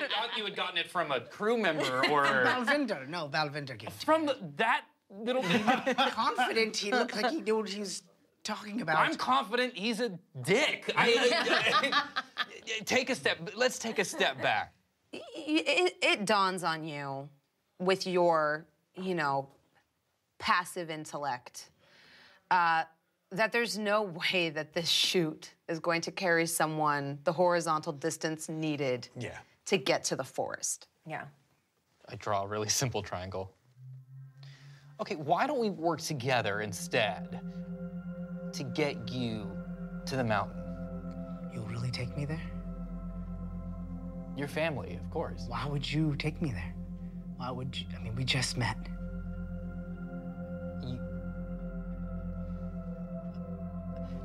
thought you had gotten it from a crew member or... Balvinder, no, Balvinder gave it to me. From that little... Confident, he looked like he knew what he was talking about. I'm confident he's a dick. Take a step, let's take a step back. It dawns on you with your, you know, passive intellect, that there's no way that this chute is going to carry someone the horizontal distance needed to get to the forest. Yeah. I draw a really simple triangle. Okay, why don't we work together instead to get you to the mountain? You'll really take me there? Your family, of course. Why would you take me there? Why would you? I mean, we just met.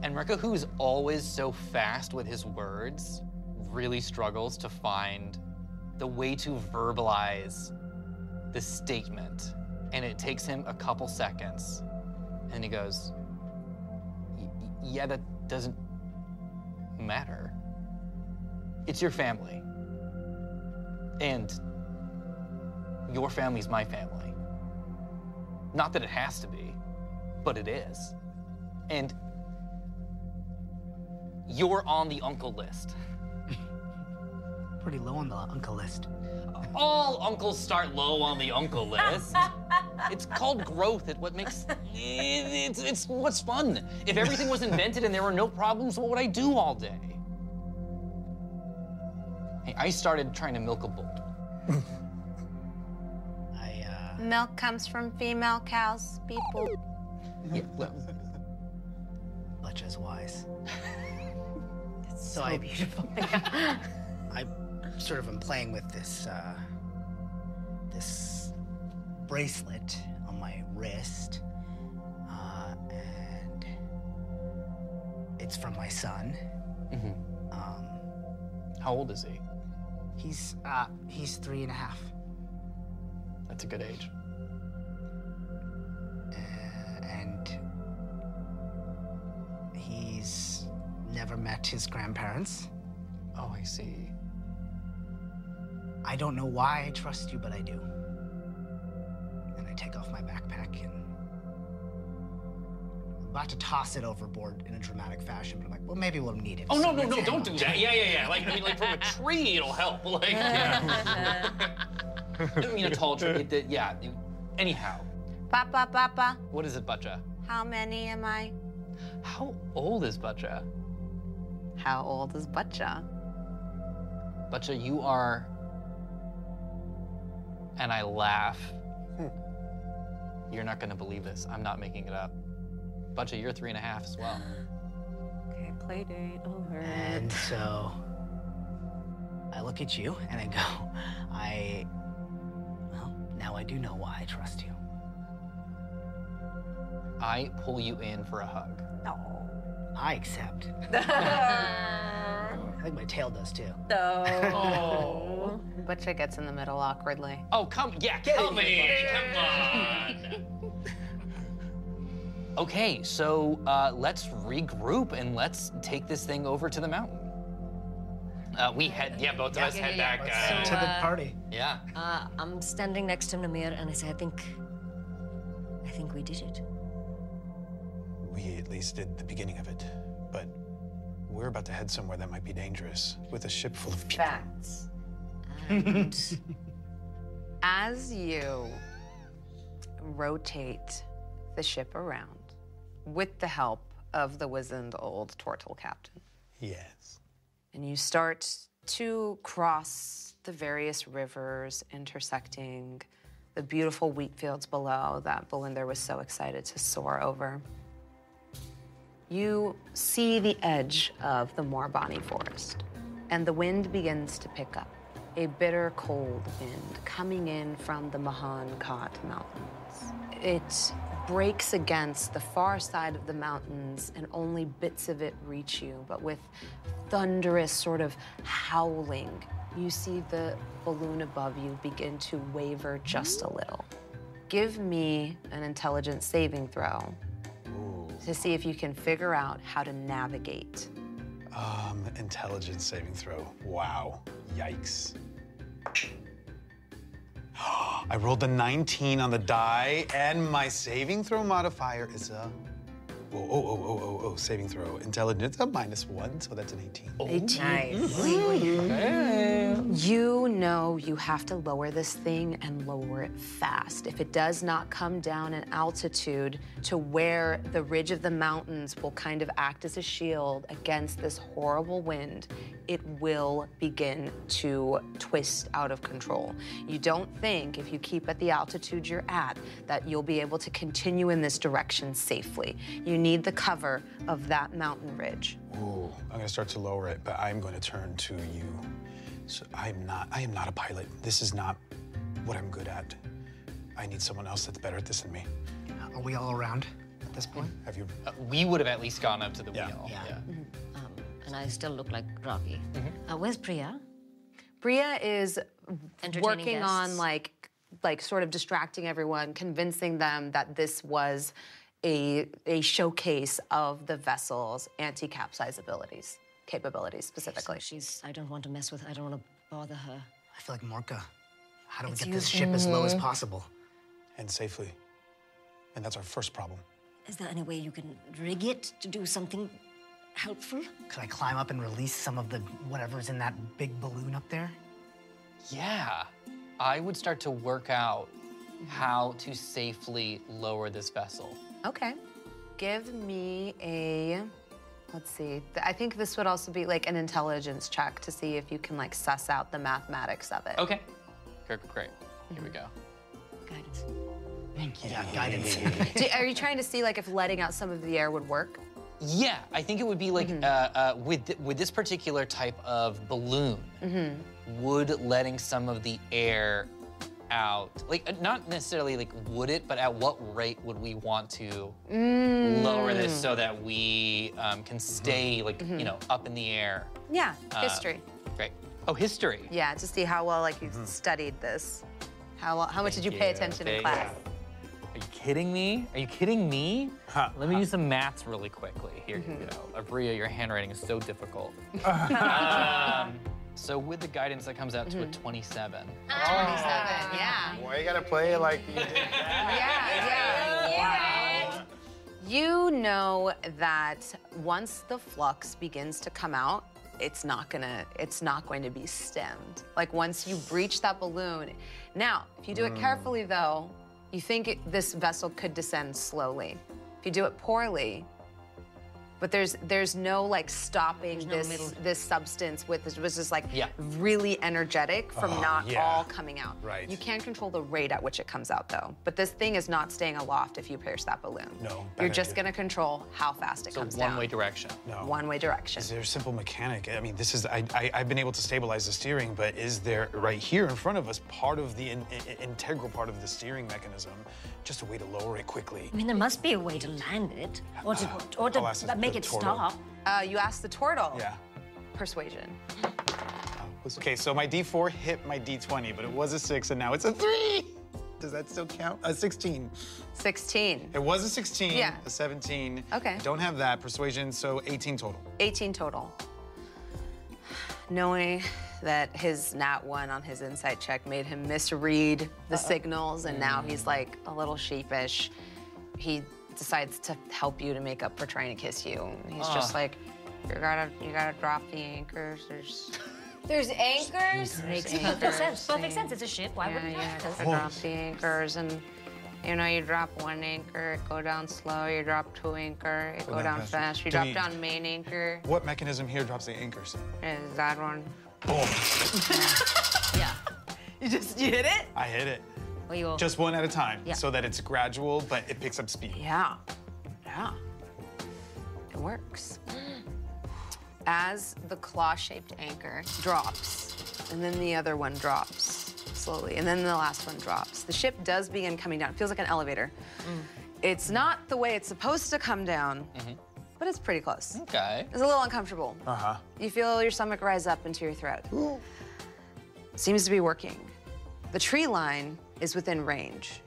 And Murkha, who's always so fast with his words, really struggles to find the way to verbalize the statement. And it takes him a couple seconds. And he goes, yeah, that doesn't matter. It's your family. And your family's my family. Not that it has to be, but it is. And you're on the uncle list. Pretty low on the uncle list. All uncles start low on the uncle list. It's called growth. It's what's fun. If everything was invented and there were no problems, what would I do all day? Hey, I started trying to milk a bull. Milk comes from female cows, people. Yeah, well. Butcha's wise. It's so beautiful. I sort of am playing with this, this bracelet on my wrist, and it's from my son. Mm-hmm. How old is he? He's 3.5. That's a good age. And he's never met his grandparents. Oh, I see. I don't know why I trust you, but I do. And I take off my backpack and I'm about to toss it overboard in a dramatic fashion, but I'm like, well, maybe we'll need it. Oh, so no, don't do that. Yeah. Like, I mean, like from a tree, it'll help. Like, yeah. I mean, a tall tree. Yeah. Anyhow. Papa. What is it, Butcha? How many am I? How old is Butcha? How old is Butcha? Butcha, you are... And I laugh. You're not going to believe this. I'm not making it up. Butcha, you're 3.5 as well. Okay, play date over. And so... I look at you, and I go, now I do know why I trust you. I pull you in for a hug. No. I accept. I think my tail does too. Oh. Butcha gets in the middle awkwardly. Oh, come on. Okay, so let's regroup and let's take this thing over to the mountain. Both of us head back to the party. Yeah. I'm standing next to Namir and I say, I think we did it. We at least did the beginning of it, but we're about to head somewhere that might be dangerous with a ship full of people. Facts. And as you rotate the ship around with the help of the wizened old turtle captain. Yes. And you start to cross the various rivers intersecting the beautiful wheat fields below that Balvinder was so excited to soar over. You see the edge of the Morbani forest, and the wind begins to pick up, a bitter cold wind coming in from the Mahankot mountains. It breaks against the far side of the mountains, and only bits of it reach you, but with thunderous sort of howling, you see the balloon above you begin to waver just a little. Give me an intelligence saving throw to see if you can figure out how to navigate. Intelligence saving throw. Wow. Yikes. I rolled a 19 on the die, and my saving throw modifier is a... saving throw. Intelligence, a -1, so that's an 18. 18. Nice. Mm-hmm. You know you have to lower this thing and lower it fast. If it does not come down in altitude to where the ridge of the mountains will kind of act as a shield against this horrible wind, it will begin to twist out of control. You don't think, if you keep at the altitude you're at, that you'll be able to continue in this direction safely. You need the cover of that mountain ridge. Ooh, I'm gonna start to lower it, but I'm gonna turn to you. So I am not a pilot. This is not what I'm good at. I need someone else that's better at this than me. Are we all around at this point? Have you? We would have at least gone up to the wheel. Yeah. Mm-hmm. And I still look like Rocky. Mm-hmm. Where's Priya? Priya is working guests. On like sort of distracting everyone, convincing them that this was a showcase of the vessel's anti-capsize capabilities specifically. So I don't want to mess with her. I don't want to bother her. I feel like Murkha. How do we get this ship as low as possible? And safely. And that's our first problem. Is there any way you can rig it to do something helpful? Could I climb up and release some of the whatever's in that big balloon up there? Yeah. I would start to work out how to safely lower this vessel. Okay. Give me a, let's see. I think this would also be like an intelligence check to see if you can like suss out the mathematics of it. Okay. Great. Here we go. Guidance. Thank you. Yeah, guidance. Are you trying to see like if letting out some of the air would work? Yeah, I think it would be like with this particular type of balloon, would letting some of the air out, like not necessarily like would it, but at what rate would we want to lower this so that we can stay like you know up in the air? Yeah, history. Great. Oh, history. Yeah, to see how well like you studied this. How much did you pay attention in class? Are you kidding me? Are you kidding me? Huh. Let me do some maths really quickly. Here you go, Bria. Your handwriting is so difficult. So with the guidance, that comes out to a 27. Oh. 27, yeah. Boy, you gotta play like you did that. Yeah. Wow. You know that once the flux begins to come out, it's not going to be stemmed. Like once you breach that balloon. Now, if you do it carefully though, you think this vessel could descend slowly. If you do it poorly, but there's no like stopping this substance with this. It was just like really energetic from all coming out. Right. You can't control the rate at which it comes out though. But this thing is not staying aloft if you pierce that balloon. No. You're just gonna control how fast it comes down. So one-way direction. No. One-way direction. Is there a simple mechanic? I mean, this is I've been able to stabilize the steering, but is there right here in front of us part of the integral part of the steering mechanism, just a way to lower it quickly? I mean, there must be a way to land it or to make it stop. You asked the turtle. Yeah. Persuasion. Okay, so my D4 hit my D20, but it was a 6, and now it's a 3. Does that still count? A 16. 16. It was a 16. Yeah. A 17. Okay. I don't have that persuasion, so 18 total. 18 total. Knowing that his nat 1 on his insight check made him misread the signals, and now he's like a little sheepish. He decides to help you to make up for trying to kiss you. He's just like, you gotta drop the anchors. There's anchors? Makes perfect sense. Perfect sense. It's a ship. Why wouldn't you drop the anchors? And you know, you drop one anchor, it go down slow. You drop two anchor, it go down fast. You drop down main anchor. What mechanism here drops the anchors? Is that one? Boom. Yeah. You hit it? I hit it. We will... Just one at a time, yeah. So that it's gradual, but it picks up speed. Yeah, yeah, it works. As the claw-shaped anchor drops, and then the other one drops slowly, and then the last one drops, the ship does begin coming down. It feels like an elevator. It's not the way it's supposed to come down, but it's pretty close. Okay. It's a little uncomfortable. You feel your stomach rise up into your throat. Seems to be working. The tree line is within range.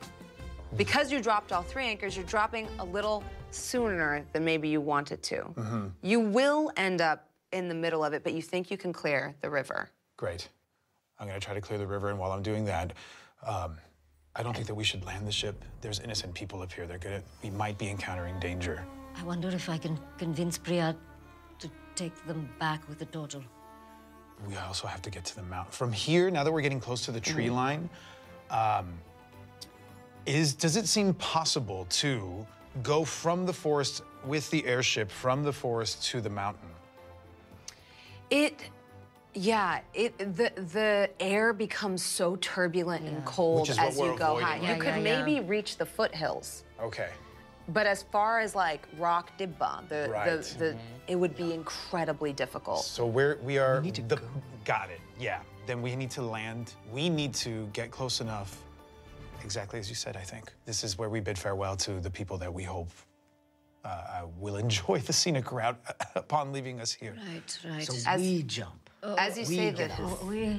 Because you dropped all three anchors, you're dropping a little sooner than maybe you want it to. You will end up in the middle of it, but you think you can clear the river. Great. I'm gonna try to clear the river, and while I'm doing that, I don't think that we should land the ship. There's innocent people up here. We might be encountering danger. I wonder if I can convince Priya to take them back with the turtle. We also have to get to the mountain. From here, now that we're getting close to the tree line, does it seem possible to go from the forest with the airship from the forest to the mountain? The air becomes so turbulent and cold as you go high. You could maybe reach the foothills. Okay. But as far as like Rak Tibba, it would be incredibly difficult. So we need to go. Yeah. Then we need to land. We need to get close enough. Exactly as you said, I think. This is where we bid farewell to the people that we hope will enjoy the scenic route upon leaving us here. Right, right. So we jump. As you say this.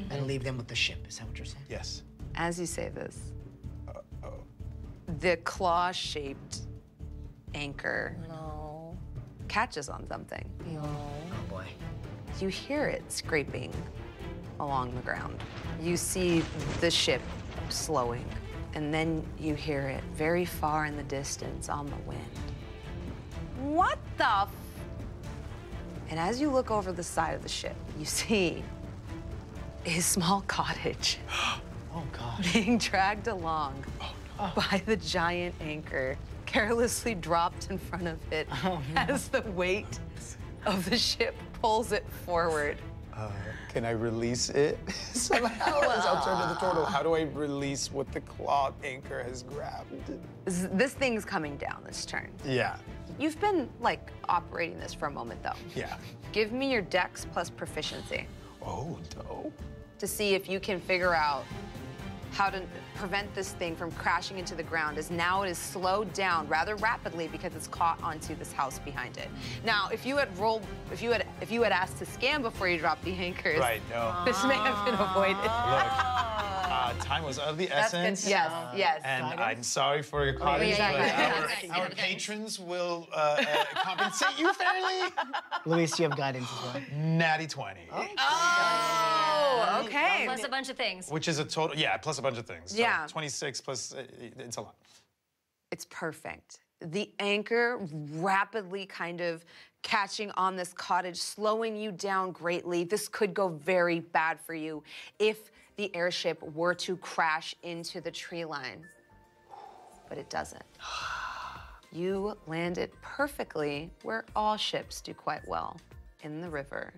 And leave them with the ship, is that what you're saying? Yes. As you say this, the claw-shaped anchor catches on something. Oh boy. You hear it scraping along the ground. You see the ship slowing, and then you hear it very far in the distance on the wind. What the f? And as you look over the side of the ship, you see a small cottage being dragged along by the giant anchor, carelessly dropped in front of it as the weight of the ship pulls it forward. Can I release it? Somehow, as I'll turn to the turtle, how do I release what the claw anchor has grabbed? This thing's coming down this turn. Yeah. You've been, like, operating this for a moment, though. Yeah. Give me your dex plus proficiency. Oh, dope. To see if you can figure out how to prevent this thing from crashing into the ground, as now it is slowed down rather rapidly because it's caught onto this house behind it. Now, if you had asked to scan before you dropped the anchors, this may have been avoided. Look, time was of the essence. Yes, yes. And I'm sorry for your cottage, but our patrons will compensate you fairly. Luis, you have guidance as well. Natty 20. Oh, okay. Plus a bunch of things. Which is a total, plus a bunch of things. So 26 plus, it's a lot. It's perfect. The anchor rapidly kind of catching on this cottage, slowing you down greatly. This could go very bad for you if the airship were to crash into the tree line. But it doesn't. You land it perfectly where all ships do quite well, in the river.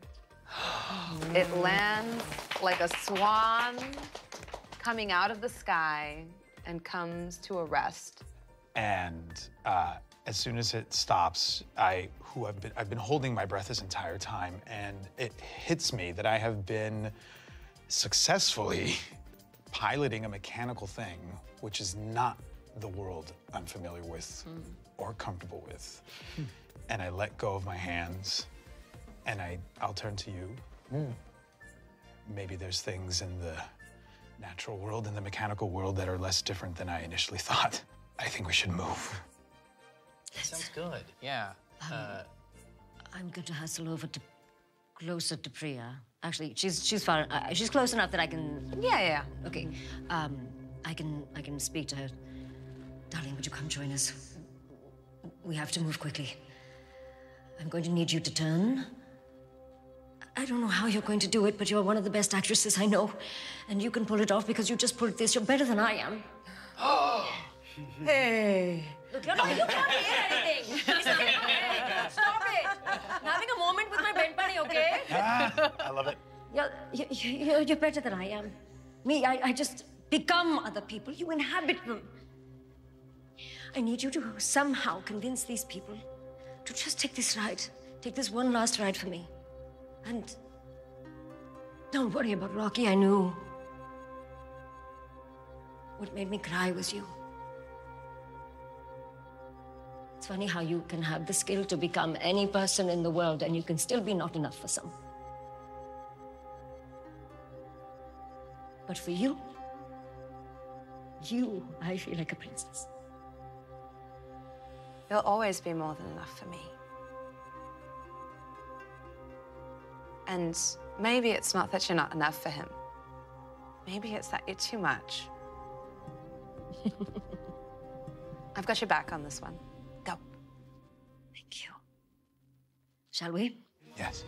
It lands like a swan coming out of the sky and comes to a rest. And as soon as it stops, I've been holding my breath this entire time, and it hits me that I have been successfully piloting a mechanical thing, which is not the world I'm familiar with or comfortable with. And I let go of my hands, and I'll turn to you. Maybe there's things in the natural world and the mechanical world that are less different than I initially thought. I think we should move. Sounds good. Yeah. I'm going to hustle over to closer to Priya. Actually, she's far. She's close enough that I can. Yeah. Okay. I can speak to her. Darling, would you come join us? We have to move quickly. I'm going to need you to turn. I don't know how you're going to do it, but you're one of the best actresses I know. And you can pull it off because you just pulled this. You're better than I am. Oh! Hey! Look, you can't hear anything! Stop it! I'm having a moment with my bent bunny, okay? I love it. You're better than I am. Me, I just... become other people. You inhabit them. I need you to somehow convince these people to just take this ride. Take this one last ride for me. And don't worry about Rocky. I knew. What made me cry was you. It's funny how you can have the skill to become any person in the world and you can still be not enough for some. But for you, I feel like a princess. You'll always be more than enough for me. And maybe it's not that you're not enough for him. Maybe it's that you're too much. I've got your back on this one. Go. Thank you. Shall we? Yes.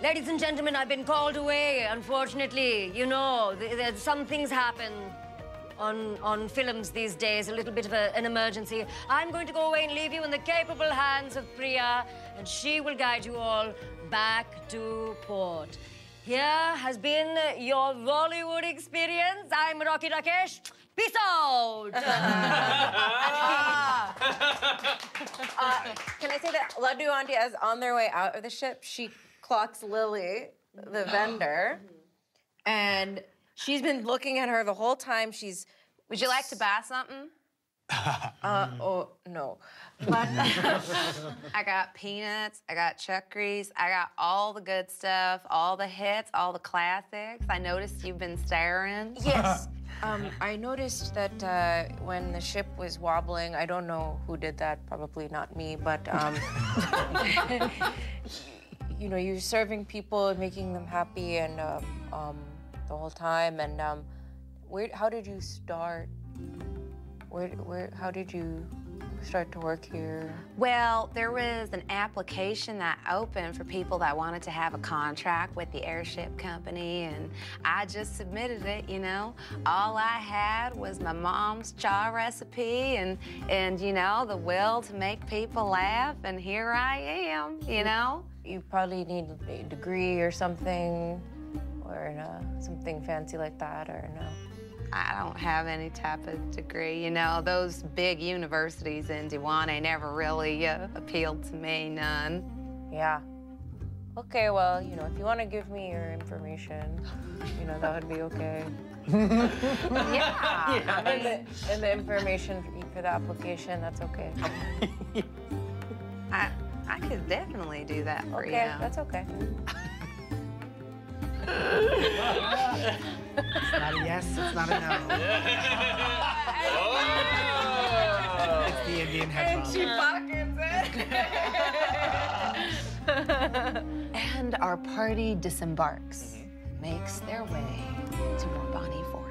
Ladies and gentlemen, I've been called away, unfortunately. You know, some things happen on films these days, a little bit of an emergency. I'm going to go away and leave you in the capable hands of Priya, and she will guide you all back to port. Here has been your Bollywood experience. I'm Rocky Rakesh. Peace out! Can I say that Laddoo Auntie, as on their way out of the ship, she clocks Lily, the vendor, and she's been looking at her the whole time. She's, would you like to buy something? Oh, no. But I got peanuts, I got chukris, I got all the good stuff, all the hits, all the classics. I noticed you've been staring. Yes. I noticed that when the ship was wobbling, I don't know who did that, probably not me, but you know, you're serving people and making them happy and the whole time. And how did you start? How did you start to work here? Well, there was an application that opened for people that wanted to have a contract with the airship company, and I just submitted it, you know. All I had was my mom's cha recipe and you know, the will to make people laugh, and here I am, you know. You probably need a degree or something, or something fancy like that, or no? I don't have any type of degree, you know. Those big universities in Duane never really appealed to me, none. Yeah. Okay, well, you know, if you want to give me your information, you know, that would be okay. Yeah. Yes. And the information for the application, that's okay. I could definitely do that for you. Okay, that's okay. It's not a yes, it's not a no. Oh. It's the Indian head mom. And she pockets it. And our party disembarks, makes their way to Morbani Forest.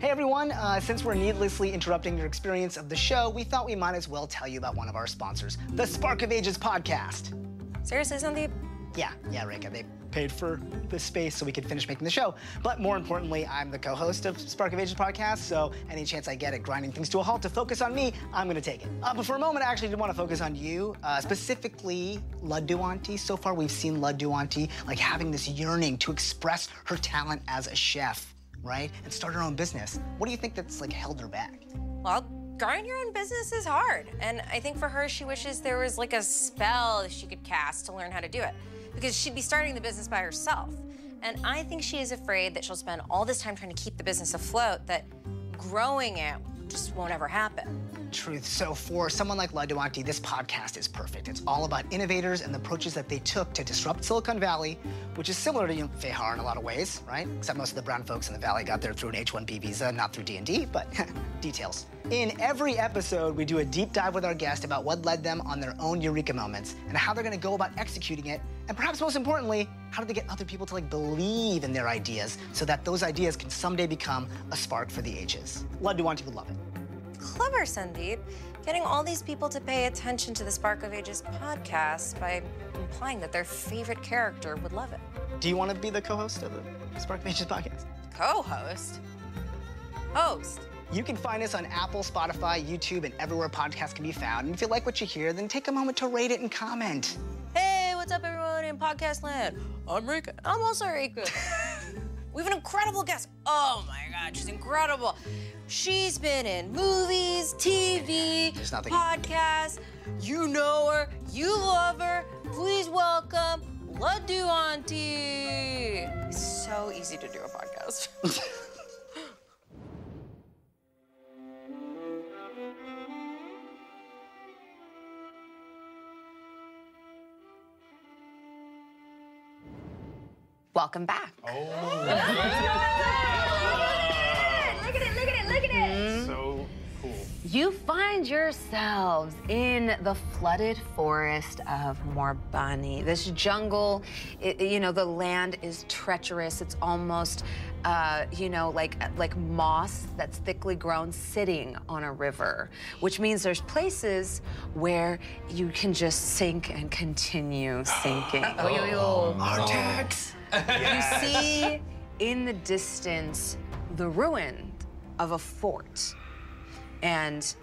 Hey everyone, since we're needlessly interrupting your experience of the show, we thought we might as well tell you about one of our sponsors, the Spark of Ages podcast. Seriously, Sandeep? Yeah, Rekha, they paid for the space so we could finish making the show. But more importantly, I'm the co-host of Spark of Ages podcast, so any chance I get at grinding things to a halt to focus on me, I'm gonna take it. But for a moment, I actually did want to focus on you, specifically Laddoo Auntie. So far, we've seen Laddoo Auntie like having this yearning to express her talent as a chef, right? And start her own business. What do you think that's like held her back? Well, growing your own business is hard. And I think for her, she wishes there was like a spell she could cast to learn how to do it, because she'd be starting the business by herself. And I think she is afraid that she'll spend all this time trying to keep the business afloat, that growing it just won't ever happen. Truth. So for someone like Laddoo Auntie, this podcast is perfect. It's all about innovators and the approaches that they took to disrupt Silicon Valley, which is similar to, you know, Vehaar in a lot of ways, right? Except most of the brown folks in the Valley got there through an H-1B visa, not through D&D, but details. In every episode, we do a deep dive with our guest about what led them on their own eureka moments and how they're going to go about executing it. And perhaps most importantly, how do they get other people to like believe in their ideas so that those ideas can someday become a spark for the ages? Laddoo Auntie would love it. Clever, Sandeep. Getting all these people to pay attention to the Spark of Ages podcast by implying that their favorite character would love it. Do you want to be the co-host of the Spark of Ages podcast? Co-host? Host? You can find us on Apple, Spotify, YouTube, and everywhere podcasts can be found. And if you like what you hear, then take a moment to rate it and comment. Hey, what's up, everyone in podcast land? I'm Rekha. I'm also Rekha. We have an incredible guest. Oh, my God, she's incredible. She's been in movies, TV, podcasts. You know her. You love her. Please welcome Laddoo Auntie. It's so easy to do a podcast. Welcome back. Oh. Look at it, look at it, look at it. So cool. You find yourselves in the flooded forest of Morbani. This jungle, you know, the land is treacherous. It's almost, you know, like moss that's thickly grown sitting on a river, which means there's places where you can just sink and continue sinking. Oh, Artax. Yes. You see in the distance the ruin of a fort. And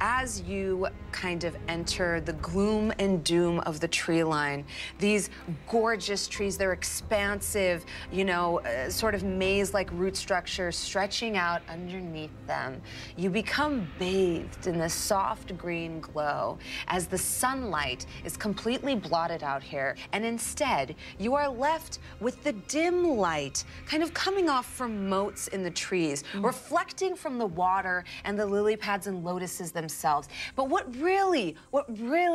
as you kind of enter the gloom and doom of the tree line, these gorgeous trees, they're expansive, you know, sort of maze-like root structures stretching out underneath them. You become bathed in this soft green glow as the sunlight is completely blotted out here. And instead, you are left with the dim light kind of coming off from motes in the trees, reflecting from the water and the lily pads and lotuses that themselves. But what really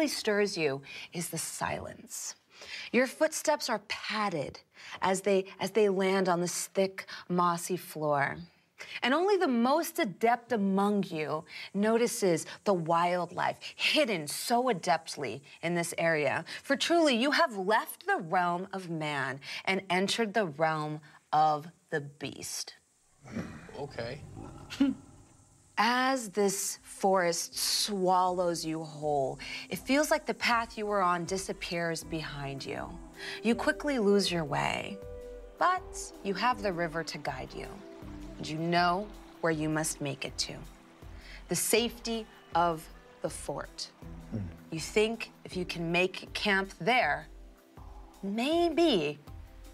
stirs you is the silence. Your footsteps are padded as they land on this thick, mossy floor. And only the most adept among you notices the wildlife hidden so adeptly in this area. For truly, you have left the realm of man and entered the realm of the beast. Okay. As this forest swallows you whole, it feels like the path you were on disappears behind you. You quickly lose your way, but you have the river to guide you, and you know where you must make it to. The safety of the fort. You think if you can make camp there, maybe,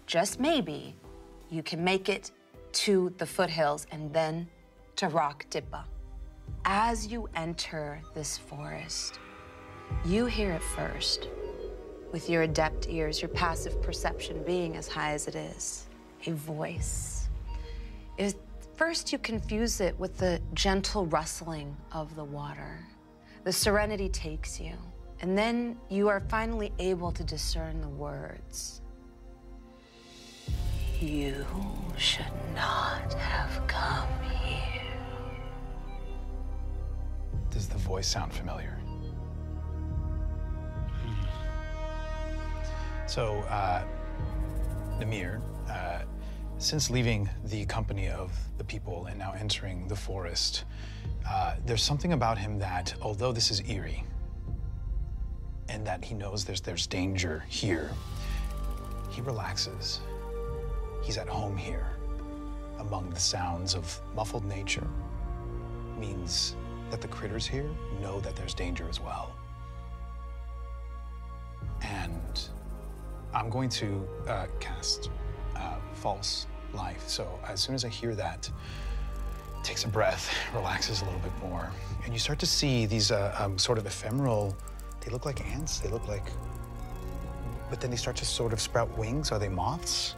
just maybe, you can make it to the foothills and then to Rak Tibba. As you enter this forest, you hear it first. With your adept ears, your passive perception being as high as it is, a voice. At first, you confuse it with the gentle rustling of the water. The serenity takes you, and then you are finally able to discern the words. You should not have come here. Does the voice sound familiar? So, Namir, since leaving the company of the people and now entering the forest, there's something about him that, although this is eerie, and that he knows there's danger here, he relaxes. He's at home here, among the sounds of muffled nature, means that the critters here know that there's danger as well. And I'm going to cast False Life. So as soon as I hear that, takes a breath, relaxes a little bit more, and you start to see these sort of ephemeral, they look like ants, they look like, but then they start to sort of sprout wings. Are they moths?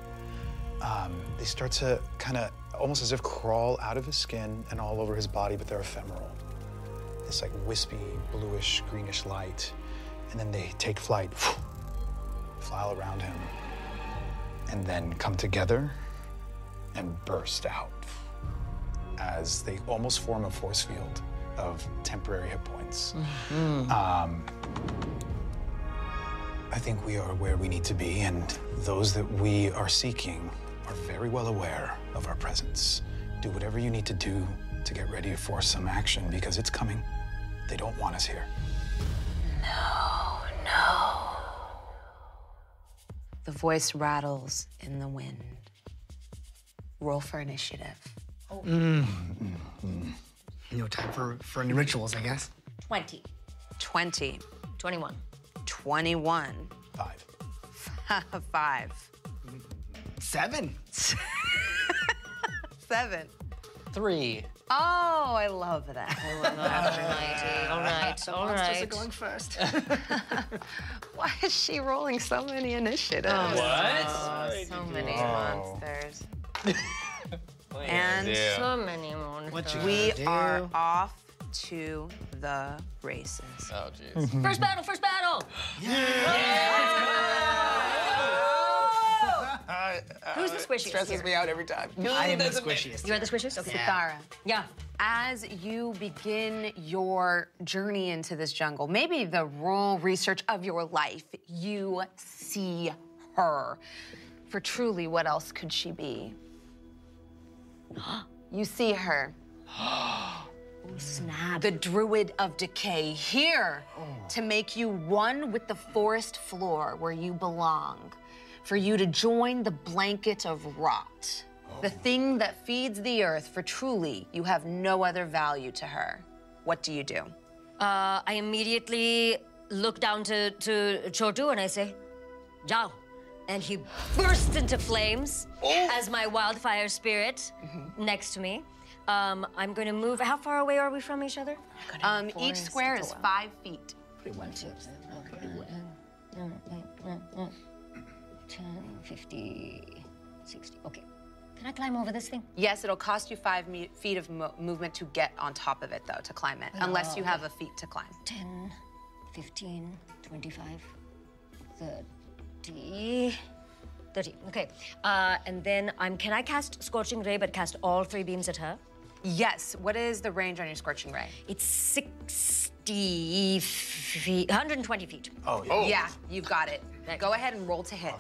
They start to kind of, almost as if crawl out of his skin and all over his body, but they're ephemeral. This like wispy, bluish, greenish light. And then they take flight, fly around him, and then come together and burst out as they almost form a force field of temporary hit points. Mm-hmm. I think we are where we need to be, and those that we are seeking are very well aware of our presence. Do whatever you need to do to get ready for some action, because it's coming. They don't want us here. No. The voice rattles in the wind. Roll for initiative. Oh. No time for any rituals, I guess. 20. 20. 21. 21. 5. 5. 7. 7. 3. Oh, I love that. I love that. All right. Monsters are going first. Why is she rolling so many initiatives? Oh, what? Oh, so many monsters. And so many monsters. We are off to the races. Oh, jeez. First battle, first battle! Yeah! Who's the squishiest? Stresses me out every time. I am the squishiest. You're the squishiest? Okay. Sitara. Yeah. As you begin your journey into this jungle, maybe the rural research of your life, you see her. For truly, what else could she be? You see her. Oh, snap. The druid of decay here to make you one with the forest floor where you belong. For you to join the blanket of rot, the thing that feeds the earth, for truly you have no other value to her. What do you do? I immediately look down to Chotu and I say, Jao. And he bursts into flames as my wildfire spirit next to me. I'm going to move. How far away are we from each other? Each square is 5 feet. Pretty well. Okay. 50, 60, okay. Can I climb over this thing? Yes, it'll cost you 5 feet of movement to get on top of it, though, to climb it, unless you have a feat to climb. 10, 15, 25, 30, 30, okay. And then can I cast Scorching Ray, but cast all 3 beams at her? Yes, what is the range on your Scorching Ray? It's 60 feet, 120 feet. Oh, yeah. Yeah, you've got it. Right. Go ahead and roll to hit.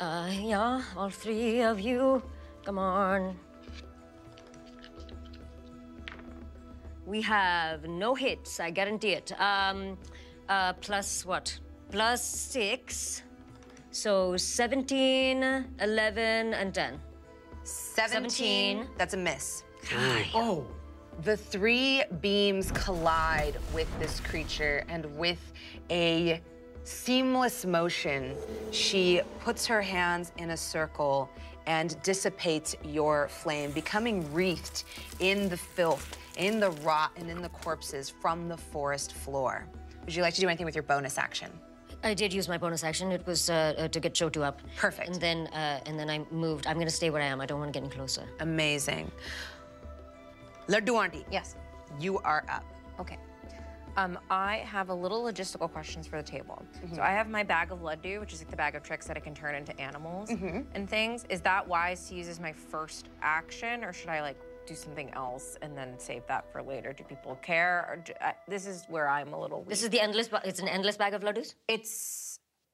Awesome. Yeah, all 3 of you. Come on. We have no hits, I guarantee it. Plus what? Plus 6. So 17, 11, and 10. 17. That's a miss. God. Oh. The 3 beams collide with this creature, and with a seamless motion, she puts her hands in a circle and dissipates your flame, becoming wreathed in the filth, in the rot, and in the corpses from the forest floor. Would you like to do anything with your bonus action? I did use my bonus action. It was to get Chotu up. Perfect. And then I moved. I'm going to stay where I am. I don't want to get any closer. Amazing. Laddoo Auntie. Yes. You are up. Okay. I have a little logistical questions for the table. So I have my bag of Laddoo, which is like the bag of tricks that I can turn into animals and things. Is that wise to use as my first action, or should I like do something else and then save that for later? Do people care? Or do, this is where I'm a little weak. This is the endless. It's an endless bag of Laddoos.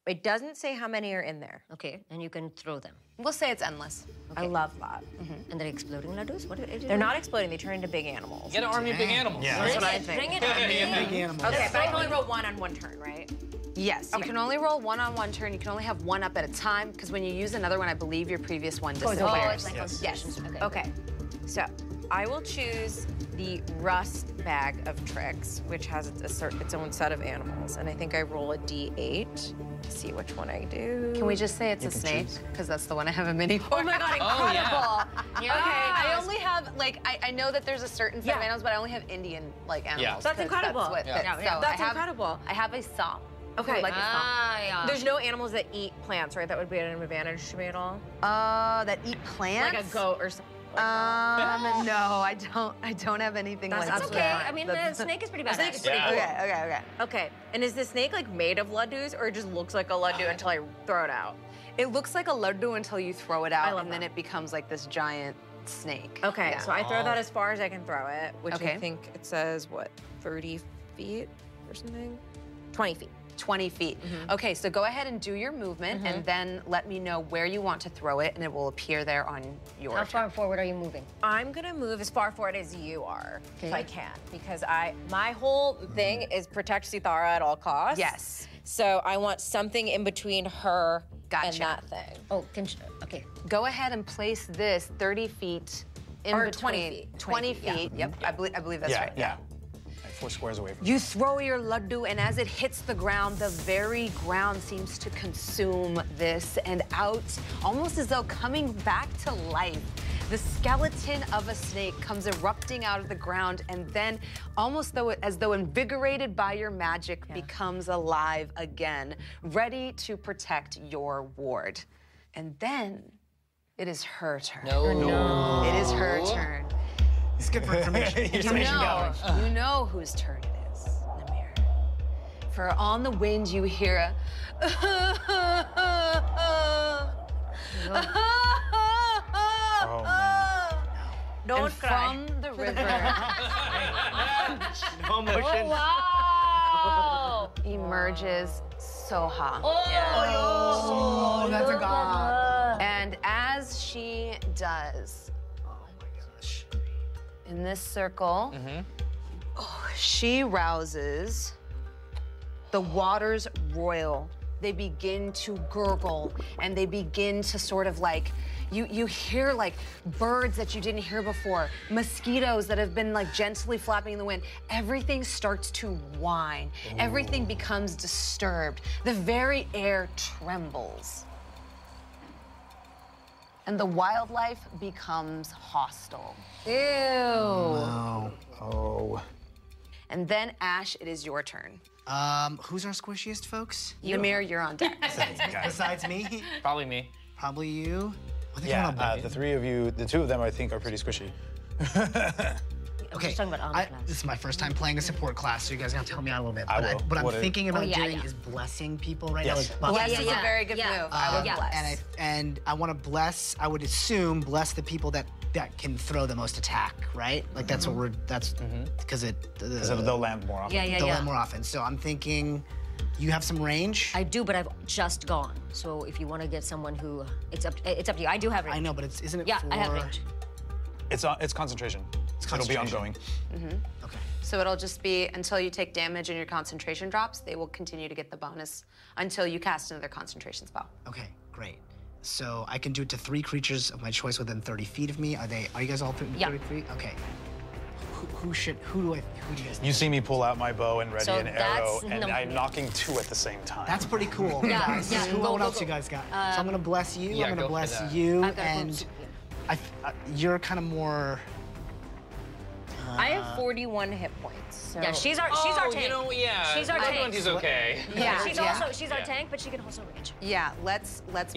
It doesn't say how many are in there. Okay, and you can throw them. We'll say it's endless. Okay. I love that. And they're exploding Laddoos? What are they doing? They're not exploding, they turn into big animals. Get an army of big animals. Yeah. That's what I think. Bring it up. Big animals. Okay, but I can only roll 1 on 1 turn, right? Yes, you can only roll 1 on 1 turn. You can only have 1 up at a time, because when you use another one, I believe your previous one disappears. Oh, it's like Okay. So I will choose the rust bag of tricks, which has its own set of animals. And I think I roll a D8 to see which one I do. Can we just say it's a snake? Because that's the one I have a mini for. Oh my God, incredible. Okay, I only have, like, I know that there's a certain set of animals, but I only have Indian, like, animals. Yeah. That's incredible. That's, incredible. I have a saw. Okay. Like There's no animals that eat plants, right? That would be an advantage to me at all? That eat plants? Like a goat or something. No, I don't have anything like that. That's okay. I mean, the snake is pretty bad. Snake is pretty cool. Okay. And is the snake like made of Laddoos, or it just looks like a Laddoo until I throw it out? It looks like a Laddoo until you throw it out, and then it becomes like this giant snake. Okay. Yeah. So I throw that as far as I can throw it, which I think it says what, 30 feet or something? 20 feet. 20 feet. Okay, so go ahead and do your movement, and then let me know where you want to throw it, and it will appear there on your... How far forward are you moving? I'm gonna move as far forward as you are, if I can, because my whole thing is protect Sitara at all costs. Yes. So I want something in between her and that thing. Oh, go ahead and place this 30 feet in between. 20 feet. Yeah. Yep, I believe that's right. Yeah. Like 4 squares away from you. You throw your laddu, and as it hits the ground, the very ground seems to consume this, and out, almost as though coming back to life, the skeleton of a snake comes erupting out of the ground, and then, almost as though invigorated by your magic, becomes alive again, ready to protect your ward. And then, it is her turn. No. It is her turn. It's good for information. You know whose turn it is, Namir. For on the wind, you hear a... Oh, man. Don't cry. From the river, no motion. Wow! Emerges Soha. Oh, that's a god. And as she does, oh my gosh, in this circle, she rouses the waters royal. They begin to gurgle, and they begin to sort of like. You hear like birds that you didn't hear before, mosquitoes that have been like gently flapping in the wind. Everything starts to whine. Ooh. Everything becomes disturbed. The very air trembles. And the wildlife becomes hostile. Ew. No. Oh. And then, Ash, it is your turn. Who's our squishiest, folks? Namir, you're on deck. Besides me? Probably me. Probably you. Yeah, the three of you, the two of them, I think, are pretty squishy. Okay, this is my first time playing a support class, so you guys are gonna help me out a little bit. What I'm thinking about doing is blessing people right now. Like, bless is a very good move. I would bless. And I want to bless. I would assume bless the people that can throw the most attack, right? Like that's what we're. That's because they'll land more often. They'll land more often. So I'm thinking. You have some range? I do, but I've just gone. So if you want to get someone who, it's up to you. I do have range. I know, but isn't it for... I have range. It's concentration. It'll be ongoing. Okay. So it'll just be until you take damage and your concentration drops, they will continue to get the bonus until you cast another concentration spell. Okay, great. So I can do it to 3 creatures of my choice within 30 feet of me. Are you guys all 30 feet? Okay. Who do you guys think? You see me pull out my bow and ready an arrow, and I'm knocking 2 at the same time. That's pretty cool. What else you guys got? So I'm gonna bless you, I'm gonna bless you, and you're kind of more... I have 41 hit points. So. Yeah, she's our tank. You know, she's our tank. Auntie's okay. Yeah, she's also our tank, but she can also reach. Yeah, let's bless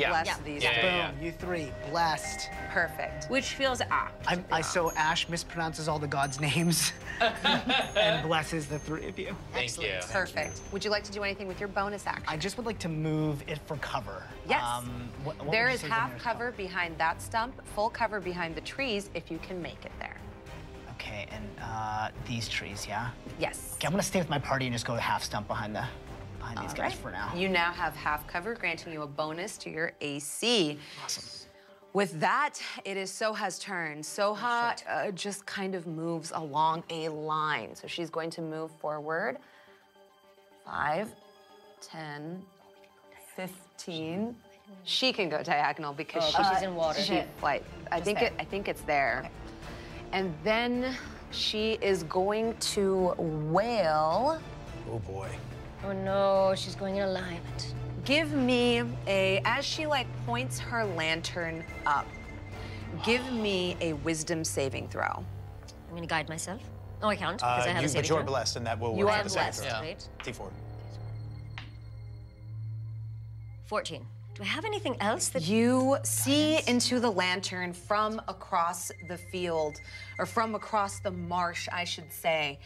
these. Boom, you 3 blessed. Perfect. Which feels apt. So Ash mispronounces all the gods' names and blesses the 3 of you. Excellent. Perfect. Would you like to do anything with your bonus action? I just would like to move it for cover. Yes. What there is half cover behind that stump, full cover behind the trees if you can make it there. Okay, and these trees, yeah? Yes. Okay, I'm gonna stay with my party and just go half stump behind these guys for now. You now have half cover, granting you a bonus to your AC. Awesome. With that, it is Soha's turn. Soha just kind of moves along a line. So she's going to move forward 5, 10, 15. She can go diagonal because she's in water. I think it's there. Okay. And then she is going to wail. Oh boy. Oh no, she's going in alignment. Give me a, as she like points her lantern up, give me a wisdom saving throw. I'm gonna guide myself. Oh, I can't, because I have a saving throw. But you're blessed, and that will work. You are blessed, right? T4. 14. Do I have anything else that you see into the lantern from across the field, or from across the marsh, I should say,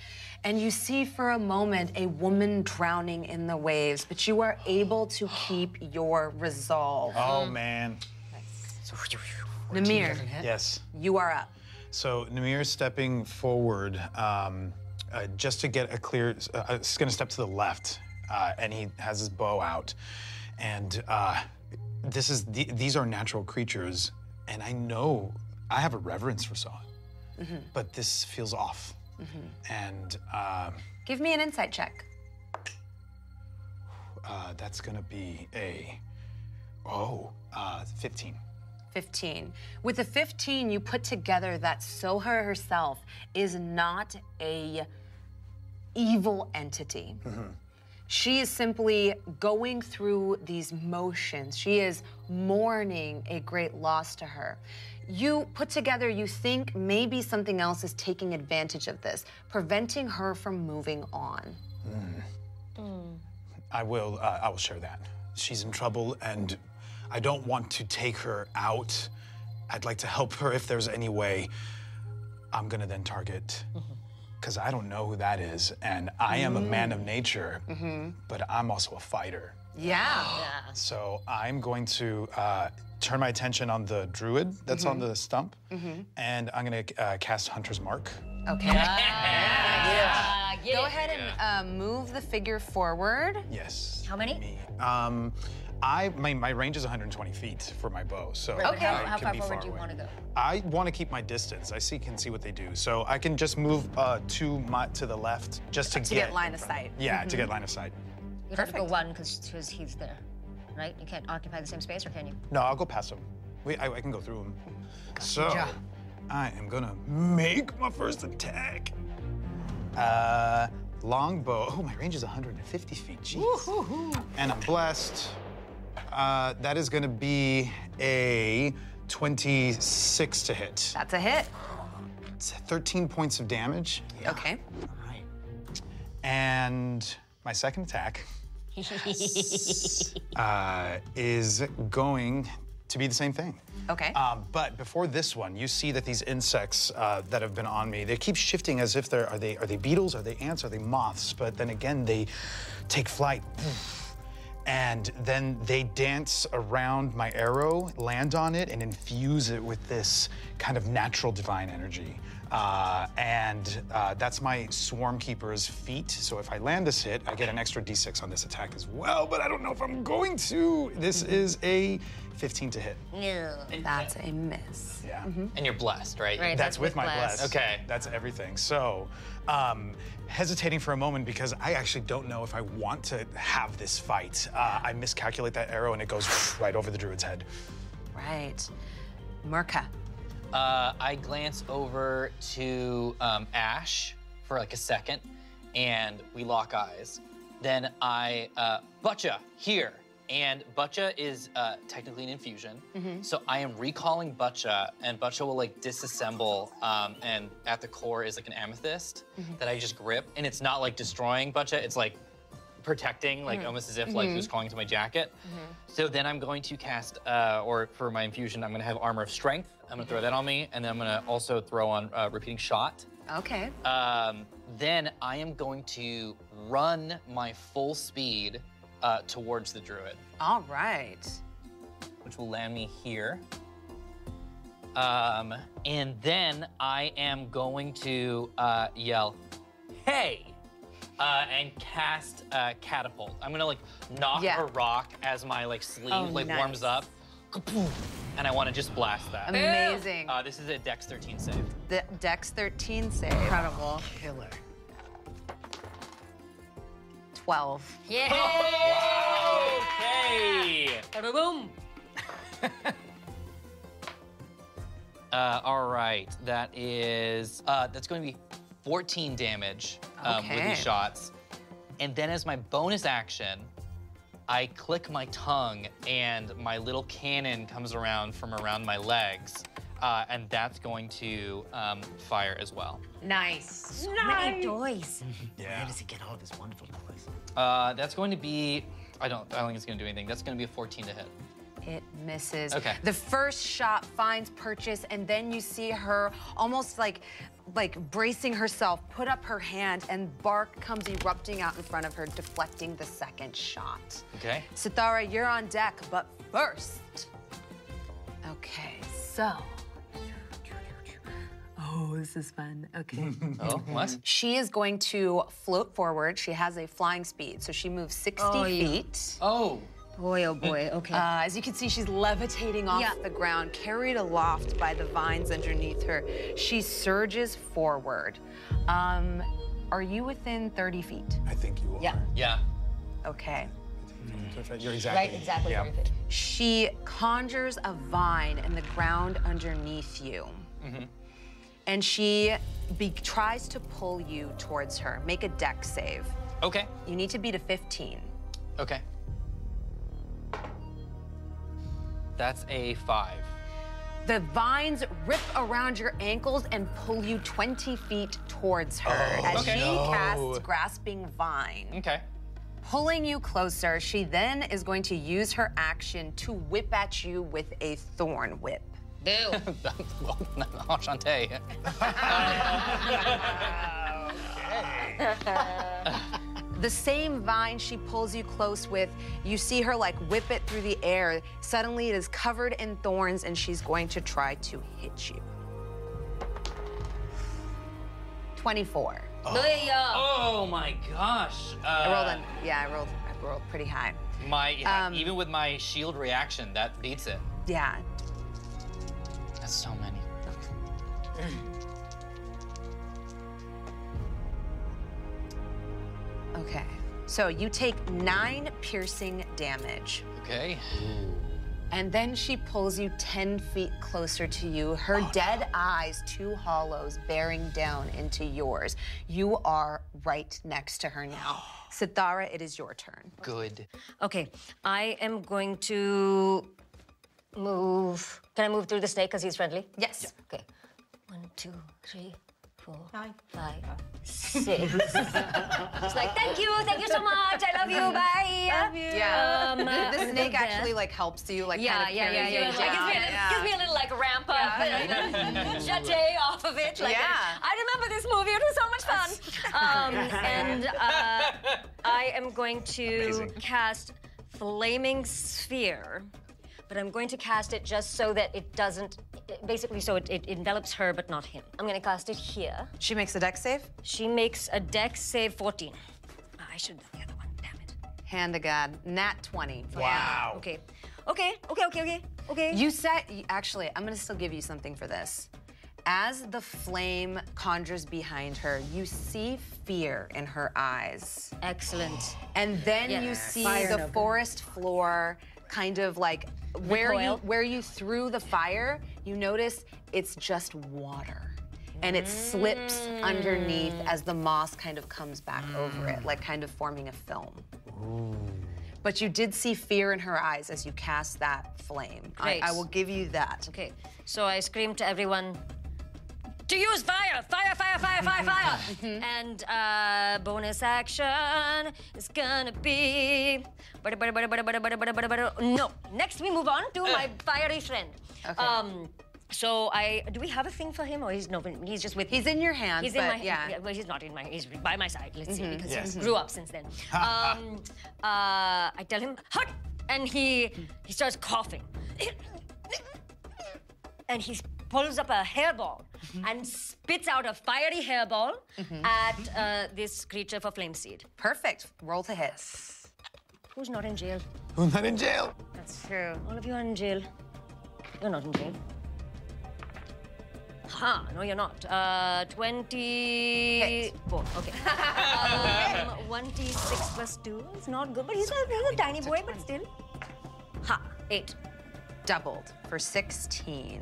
and you see for a moment a woman drowning in the waves, but you are able to keep your resolve. Oh man! Nice. Namir, yes, you are up. So Namir stepping forward, just to get a clear. He's going to step to the left, and he has his bow out, and. These are natural creatures, and I know I have a reverence for Soha, but this feels off. And give me an insight check. That's gonna be a 15. 15. With the 15, you put together that Soha herself is not a evil entity. Mm-hmm. She is simply going through these motions. She is mourning a great loss to her. You put together, you think maybe something else is taking advantage of this, preventing her from moving on. Mm. Mm. I will share that. She's in trouble and I don't want to take her out. I'd like to help her if there's any way. I'm gonna then target, because I don't know who that is, and I am a man of nature, but I'm also a fighter. Yeah. So I'm going to turn my attention on the druid that's on the stump, and I'm gonna cast Hunter's Mark. Okay. Go ahead and move the figure forward. Yes. How many? Me. My range is 120 feet for my bow, so how far forward do you want to go? I want to keep my distance. I can see what they do, so I can just move to the left just to get line of sight. Yeah, to get line of sight. You have to go one because he's there, right? You can't occupy the same space, or can you? No, I'll go past him. I can go through him. Gotcha. So I am gonna make my first attack. Longbow. Oh, my range is 150 feet. Jeez. And I'm blessed. That is gonna be a 26 to hit. That's a hit. It's 13 points of damage. Yeah. Okay. All right. And my second attack is going to be the same thing. Okay. But before this one, you see that these insects that have been on me, they keep shifting as if they're, are they beetles, are they ants, are they moths? But then again, they take flight. And then they dance around my arrow, land on it, and infuse it with this kind of natural divine energy. That's my Swarm Keeper's feat. So if I land this hit, I get an extra D6 on this attack as well, but I don't know if I'm going to. This is a 15 to hit. No, that's a miss. Yeah. And you're blessed, right? That's with my bless. Okay. That's everything. So, hesitating for a moment because I actually don't know if I want to have this fight. I miscalculate that arrow and it goes right over the druid's head. Right. Murkha. I glance over to Ash for like a second, and we lock eyes. Then I Butcha here, and Butcha is technically an infusion, so I am recalling Butcha, and Butcha will like disassemble, and at the core is like an amethyst that I just grip, and it's not like destroying Butcha, it's like protecting, like almost as if like it was calling to my jacket. So then I'm going to cast, or for my infusion, I'm gonna have Armor of Strength. I'm gonna throw that on me, and then I'm gonna also throw on Repeating Shot. Okay. Then I am going to run my full speed towards the druid. All right. Which will land me here. And then I am going to yell, "Hey!" And cast Catapult. I'm gonna like knock a rock as my like sleeve warms up, and I want to just blast that. Amazing. This is a Dex 13 save. The Dex 13 save. Incredible. Killer. 12. Yay! Oh, okay. Boom. All right. That is that's going to be 14 damage with these shots. And then as my bonus action, I click my tongue and my little cannon comes around from around my legs. And that's going to fire as well. Nice. Nice. Toys. Yeah. Where does he get all this wonderful noise? That's going to be, I don't think it's gonna do anything. That's gonna be a 14 to hit. It misses. Okay. The first shot finds purchase, and then you see her almost like bracing herself, put up her hand, and bark comes erupting out in front of her, deflecting the second shot. Okay. Sitara, you're on deck, but first. Okay, so. Oh, this is fun. Okay. Oh, what? She is going to float forward. She has a flying speed, so she moves 60 feet. Oh. Boy, oh boy, okay. As you can see, she's levitating off the ground, carried aloft by the vines underneath her. She surges forward. Are you within 30 feet? I think you are. Yeah. Okay. That's right. You're exactly right. Exactly. Yeah. Perfect. She conjures a vine in the ground underneath you, and she tries to pull you towards her. Make a dex save. Okay. You need to beat a 15. Okay. That's a 5. The vines rip around your ankles and pull you 20 feet towards her as she casts Grasping Vine. Okay. Pulling you closer, she then is going to use her action to whip at you with a thorn whip. Boo. Enchanté. Okay. The same vine she pulls you close with, you see her like whip it through the air. Suddenly it is covered in thorns and she's going to try to hit you. 24. Oh my gosh. I rolled pretty high. Even with my shield reaction, that beats it. Yeah. That's so many. Okay, so you take 9 piercing damage. Okay. And then she pulls you 10 feet closer to you, her eyes, 2 hollows, bearing down into yours. You are right next to her now. Sitara, it is your turn. Good. Okay, I am going to move. Can I move through the snake because he's friendly? Yes. Yeah. Okay, 1, 2, 3, 4, 5, 6. It's like, thank you so much. I love you. Bye. Love you. Yeah. The snake actually like helps you, like gives me a little like ramp up, jete off of it. Like, I remember this movie. It was so much fun. And I am going to cast Flaming Sphere. But I'm going to cast it just so that it doesn't, basically so it envelops her but not him. I'm going to cast it here. She makes a dex save? She makes a dex save 14. Oh, I should have done the other one, damn it. Hand to God, nat 20. Wow. Okay. Actually, I'm going to still give you something for this. As the flame conjures behind her, you see fear in her eyes. Excellent. And then you see the forest floor kind of like where you threw the fire, you notice it's just water. And it slips underneath as the moss kind of comes back over it, like kind of forming a film. Ooh. But you did see fear in her eyes as you cast that flame. I will give you that. Okay, so I scream to everyone, to use fire! Fire, fire, fire, fire, fire! And bonus action is gonna be... No. Next, we move on to my fiery friend. Okay. Do we have a thing for him, or he's just with me? He's in your hands, well, he's not in my... He's by my side, let's see, because he grew up since then. I tell him, hut! And he starts coughing. And he pulls up a hairball and spits out a fiery hairball at this creature for flame seed. Perfect. Roll to hit. Who's not in jail? Who's not in jail? That's true. All of you are in jail. You're not in jail. Ha! No, you're not. 24. Okay. 1d6 plus 2 is not good, but he's a tiny boy, but still. Ha! 8. Doubled for 16.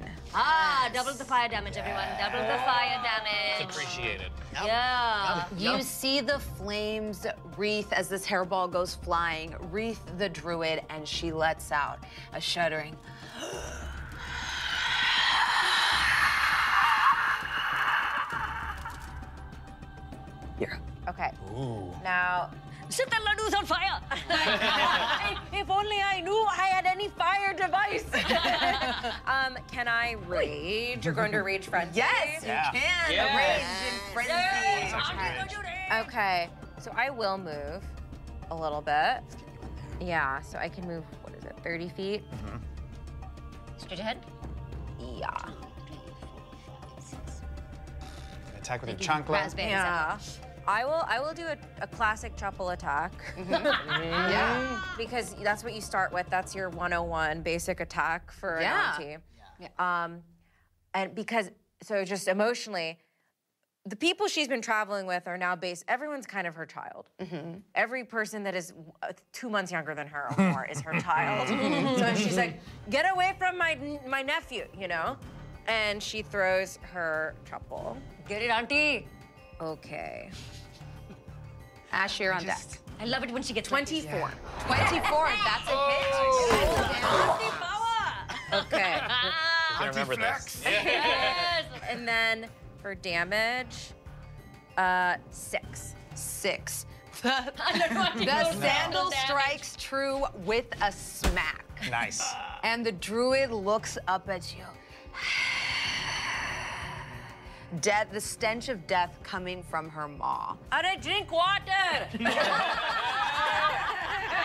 Double the fire damage, everyone. Double the fire damage. It's appreciated. Yep. Yeah. You see the flames wreath as this hairball goes flying, wreath the druid, and she lets out a shuddering. You're up. Okay. Ooh. Now. Set the laddoo's on fire! If only I knew I had any fire device! Can I rage? You're going to rage frenzy? Yes, you can! Yes. Rage and frenzy! Yes. Okay, so I will move a little bit. Yeah, so I can move, 30 feet? Straight ahead? Yeah. Attack with your chunk left. Yeah. I will do a classic chapel attack. Yeah. Because that's what you start with. That's your 101 basic attack for an auntie. And because, so just emotionally, the people she's been traveling with are now based, everyone's kind of her child. Mm-hmm. Every person that is 2 months younger than her or more is her child. So she's like, get away from my nephew, you know? And she throws her truffle. Get it, Auntie. Okay. Ash, you're on deck. I love it when she gets 24. Like, yeah. 24, that's a hit. Oh. Okay. I remember this. Yes. And then her damage, 6. 6. The sandal strikes true with a smack. Nice. And the druid looks up at you. Death, the stench of death coming from her maw. I didn't drink water!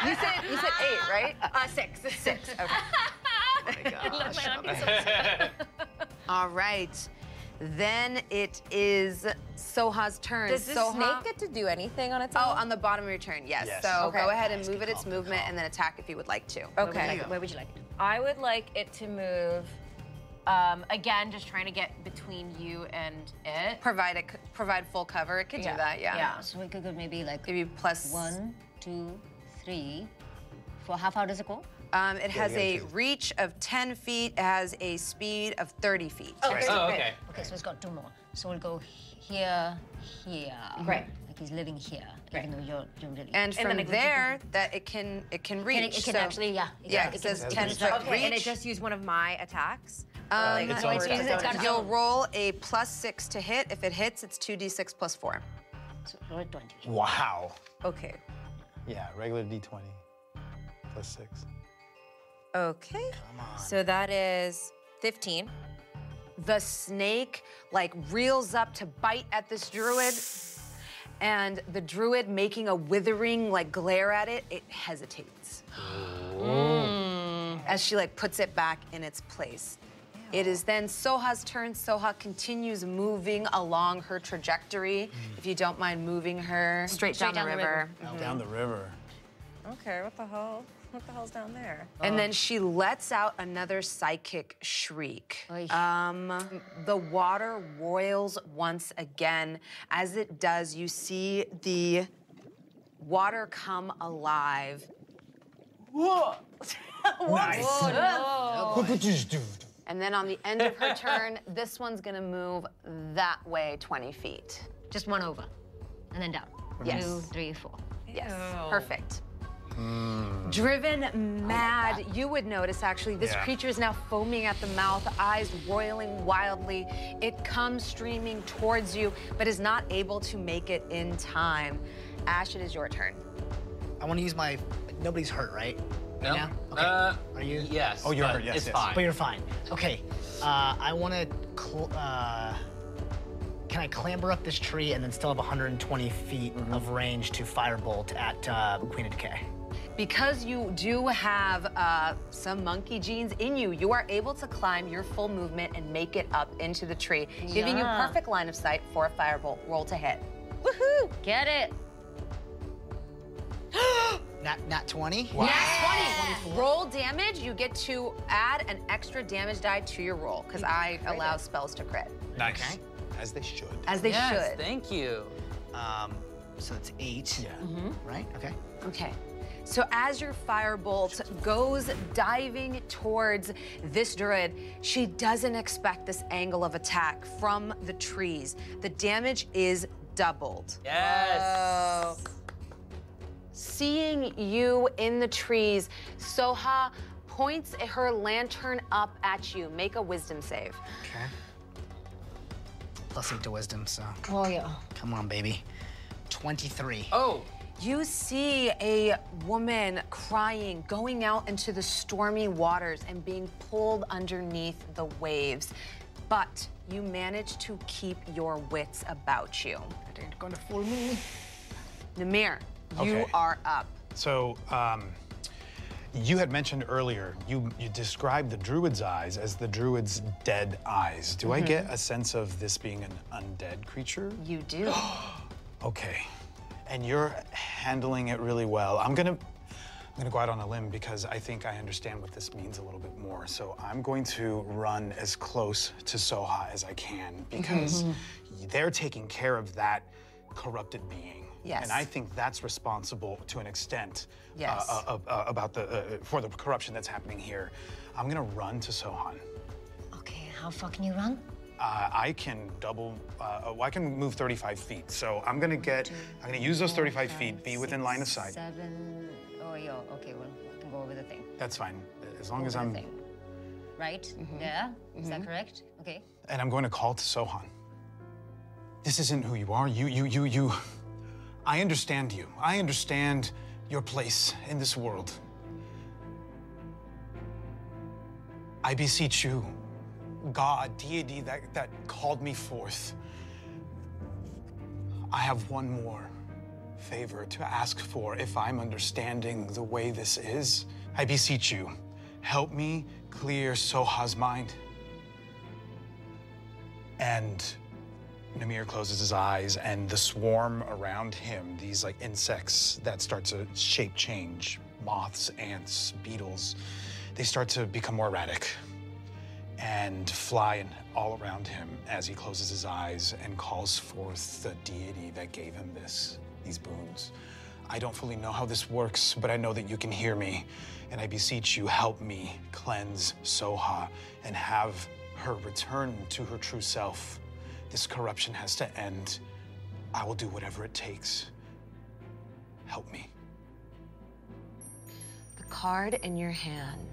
you said 8, right? 6. 6, okay. Oh my gosh. All right. Then it is Soha's turn. Does this snake get to do anything on its own? Oh, on the bottom of your turn, yes. So go ahead and move its movement and then attack if you would like to. Okay. Where would you like it? I would like it to move... again, just trying to get between you and it. Provide full cover. It could do that, yeah. So we could go maybe like plus 1, 2, 3, 4. How far does it go? It has a reach of 10 feet. It has a speed of 30 feet. Oh, right. Okay. Okay, so it's got 2 more. So we'll go here. Right. Like he's living here, even though you're living. And from there, that it can reach. It says 10 foot reach. And it just used one of my attacks. You'll roll a plus 6 to hit. If it hits, it's 2d6 plus 4. So roll a 20. Wow. Okay. Yeah, regular d20 plus 6. Okay. Come on. So that is 15. The snake like reels up to bite at this druid, and the druid, making a withering like glare at it, it hesitates. As she like puts it back in its place. It is then Soha's turn. Soha continues moving along her trajectory. If you don't mind moving her straight down the river. Mm-hmm. Down the river. Okay, what the hell? What the hell's down there? And then she lets out another psychic shriek. The water roils once again. As it does, you see the water come alive. Whoa! Nice. Whoa, no. Look at this dude. And then on the end of her turn, this one's gonna move that way 20 feet. Just one over, and then down. Yes. 2, 3, 4. Yes, perfect. Driven mad, you would notice actually, this creature is now foaming at the mouth, eyes roiling wildly. It comes streaming towards you, but is not able to make it in time. Ash, it is your turn. I want to use my, nobody's hurt, right? No. Right now? Okay. Are you? Yes. Oh, you're hurt, yes, it's fine. But you're fine. Okay, I want to, can I clamber up this tree and then still have 120 feet of range to firebolt at Queen of Decay? Because you do have some monkey genes in you, you are able to climb your full movement and make it up into the tree, giving you perfect line of sight for a firebolt. Roll to hit. Woohoo! Get it! Nat 20? Wow. Nat 20! Roll damage, you get to add an extra damage die to your roll, because I allow spells to crit. Nice. Okay. As they should. As they should. Thank you. So it's 8, right? Okay. Okay. So as your firebolt goes diving towards this druid, she doesn't expect this angle of attack from the trees. The damage is doubled. Yes. Oh. Seeing you in the trees, Soha points her lantern up at you. Make a wisdom save. Okay. Plus 8 to wisdom, so. Oh, yeah. Come on, baby. 23. Oh. You see a woman crying, going out into the stormy waters and being pulled underneath the waves. But you manage to keep your wits about you. It ain't gonna fool me. Namir, you are up. So, you had mentioned earlier, you described the druid's eyes as the druid's dead eyes. Do I get a sense of this being an undead creature? You do. Okay. And you're handling it really well. I'm gonna go out on a limb because I think I understand what this means a little bit more. So I'm going to run as close to Soha as I can because They're taking care of that corrupted being. Yes. And I think that's responsible to an extent yes. About the for the corruption that's happening here. I'm gonna run to Sohan. Okay, how far can you run? I can double. Well, I can move 35 feet. So I'm gonna get. I'm gonna use those 35 feet. Be within line of sight. Seven. Oh, yo. Okay, well, I can go over the thing. That's fine. As long as I'm. Thing. Right. Mm-hmm. Yeah. Mm-hmm. Is that correct? Okay. And I'm going to call to Sohan. This isn't who you are. You. I understand you. I understand your place in this world. I beseech you, God, deity that called me forth. I have one more favor to ask for if I'm understanding the way this is. I beseech you, help me clear Soha's mind. And Namir closes his eyes, and the swarm around him, these like insects that start to shape change, moths, ants, beetles, they start to become more erratic and fly all around him as he closes his eyes and calls forth the deity that gave him these boons. I don't fully know how this works, but I know that you can hear me, and I beseech you, help me cleanse Soha and have her return to her true self. This corruption has to end. I will do whatever it takes. Help me. The card in your hand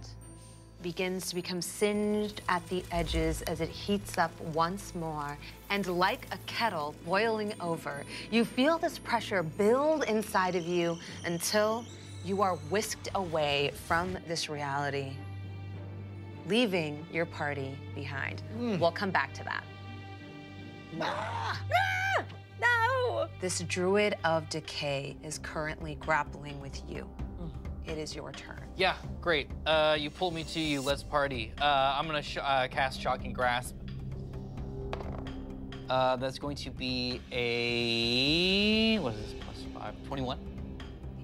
begins to become singed at the edges as it heats up once more, and like a kettle boiling over, you feel this pressure build inside of you until you are whisked away from this reality, leaving your party behind. We'll come back to that. No! This Druid of Decay is currently grappling with you. It is your turn. Yeah, great. You pulled me to you. Let's party. I'm gonna cast Shocking Grasp. That's going to be a what is this? Plus 5, 21.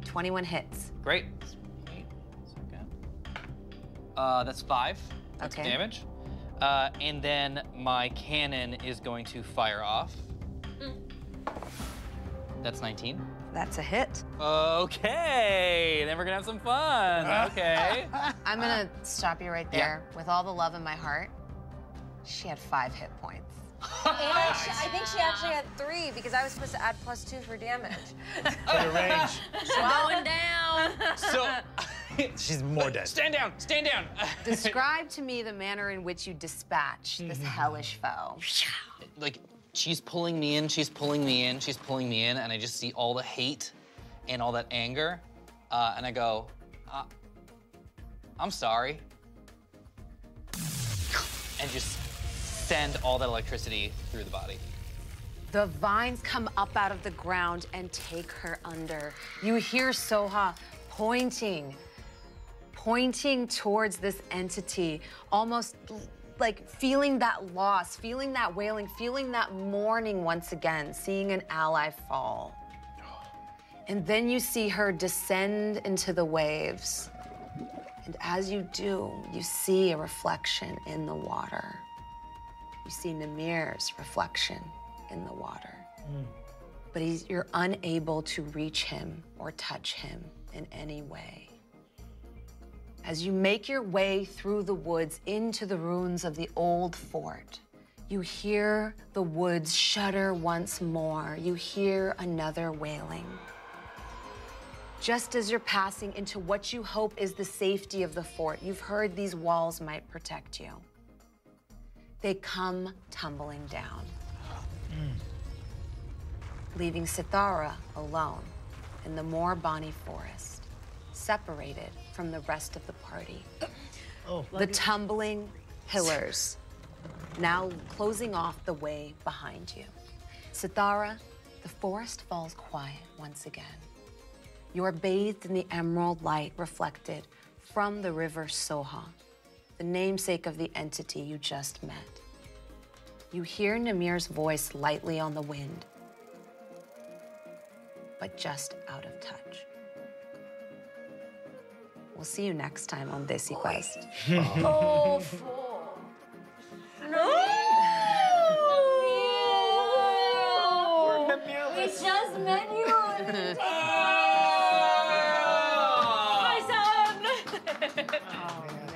21 hits. Great. That's 5. That's okay. Damage. And then my cannon is going to fire off. That's 19. That's a hit. Okay, then we're gonna have some fun. Okay. I'm gonna stop you right there. Yeah. With all the love in my heart, she had 5 hit points. I think she actually had 3 because I was supposed to add +2 for damage. For the range. She's going down. So. She's more dead. Stand down, stand down. Describe to me the manner in which you dispatch this hellish foe. Like, she's pulling me in, she's pulling me in, she's pulling me in, and I just see all the hate and all that anger, and I go, I'm sorry. And just send all that electricity through the body. The vines come up out of the ground and take her under. You hear Soha pointing towards this entity, almost like feeling that loss, feeling that wailing, feeling that mourning once again, seeing an ally fall. And then you see her descend into the waves. And as you do, you see a reflection in the water. You see Namir's reflection in the water. But you're unable to reach him or touch him in any way. As you make your way through the woods into the ruins of the old fort, you hear the woods shudder once more. You hear another wailing. Just as you're passing into what you hope is the safety of the fort, you've heard these walls might protect you. They come tumbling down, leaving Sitara alone in the Morbani forest, separated from the rest of the party. The tumbling pillars now closing off the way behind you. Sitara, the forest falls quiet once again. You are bathed in the emerald light reflected from the river Soha, the namesake of the entity you just met. You hear Namir's voice lightly on the wind, but just out of touch. We'll see you next time on DesiQuest. Oh, fool. No! Priya's menu on the table. My son! Oh, man.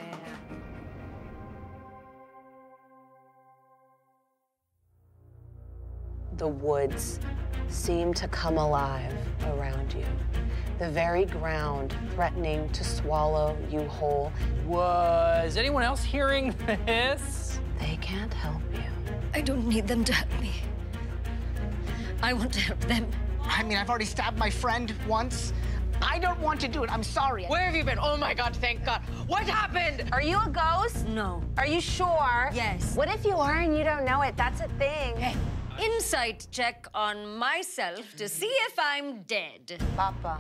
The woods seem to come alive around you. The very ground threatening to swallow you whole. Was anyone else hearing this? They can't help you. I don't need them to help me. I want to help them. I mean, I've already stabbed my friend once. I don't want to do it. I'm sorry. Where have you been? Oh, my God, thank God. What happened? Are you a ghost? No. Are you sure? Yes. What if you are and you don't know it? That's a thing. Hey. Insight check on myself to see if I'm dead. Papa.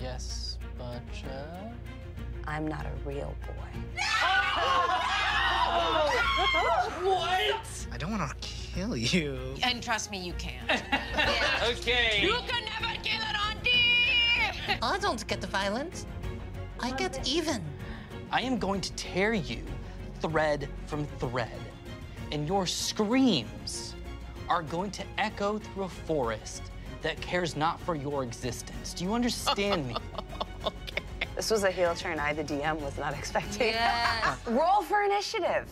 Yes, Butcha. I'm not a real boy. No! Oh! No! What? I don't want to kill you. And trust me, you can't. Okay. You can never kill an auntie! I don't get the violence. I get even. I am going to tear you thread from thread, and your screams are going to echo through a forest that cares not for your existence. Do you understand me? Okay. This was a heel turn I, the DM, was not expecting. Yes. Roll for initiative.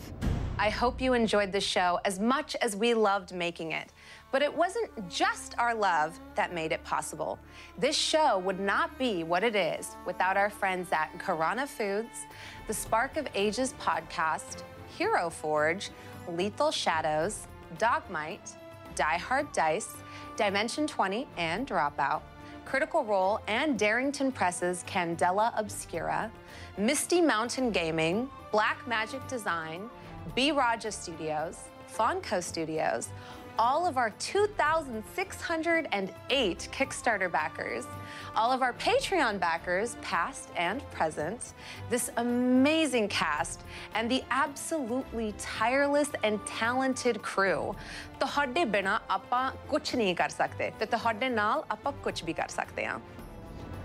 I hope you enjoyed the show as much as we loved making it. But it wasn't just our love that made it possible. This show would not be what it is without our friends at Gharana Foods, the Spark of Ages podcast, Hero Forge, Lethal Shadows, Dogmite, Die Hard Dice, Dimension 20 and Dropout, Critical Role and Darrington Press's Candela Obscura, Misty Mountain Gaming, Black Magic Design, B. Raja Studios, Fonco Studios, all of our 2,608 Kickstarter backers, all of our Patreon backers, past and present, this amazing cast, and the absolutely tireless and talented crew. Tohade bina appa kuch nahi kar sakte. Tohade naal appa kuch bhi kar sakte hain.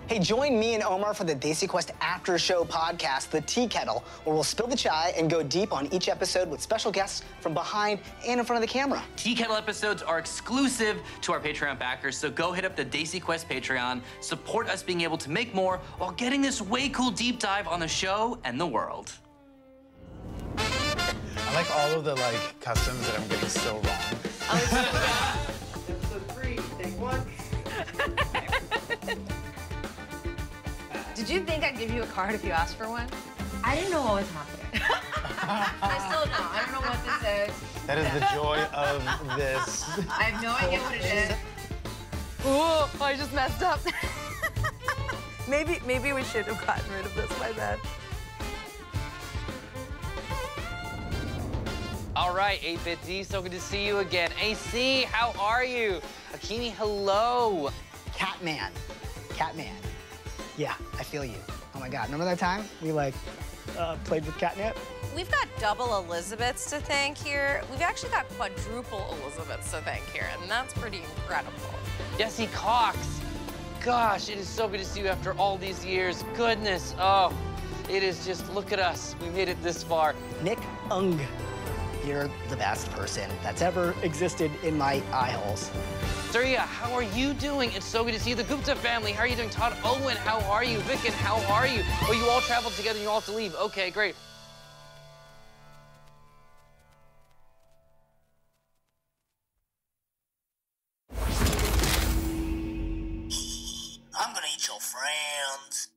Hey, join me and Omar for the DesiQuest After Show podcast, The Tea Kettle, where we'll spill the chai and go deep on each episode with special guests from behind and in front of the camera. Tea Kettle episodes are exclusive to our Patreon backers, so go hit up the DesiQuest Patreon, support us being able to make more while getting this way cool deep dive on the show and the world. I like all of the, like, customs that I'm getting so wrong. Episode 3, take 1. Did you think I'd give you a card if you asked for one? I didn't know what was happening. I still don't. I don't know what this is. That is the joy of this. I have no idea what it is. Ooh, I just messed up. Maybe we should have gotten rid of this, my bad. All right, 850, so good to see you again. AC, how are you? Akini, hello. Catman. Yeah, I feel you. Oh my God, remember that time we played with catnip? We've got double Elizabeths to thank here. We've actually got quadruple Elizabeths to thank here, and that's pretty incredible. Jesse Cox, gosh, it is so good to see you after all these years. Goodness, oh, it is just, look at us. We made it this far. Nick Ung, you're the best person that's ever existed in my eye holes. Surya, how are you doing? It's so good to see you. The Gupta family, how are you doing? Todd Owen, how are you? Vicken, how are you? Oh, you all traveled together and you all have to leave. Okay, great. I'm gonna eat your friends.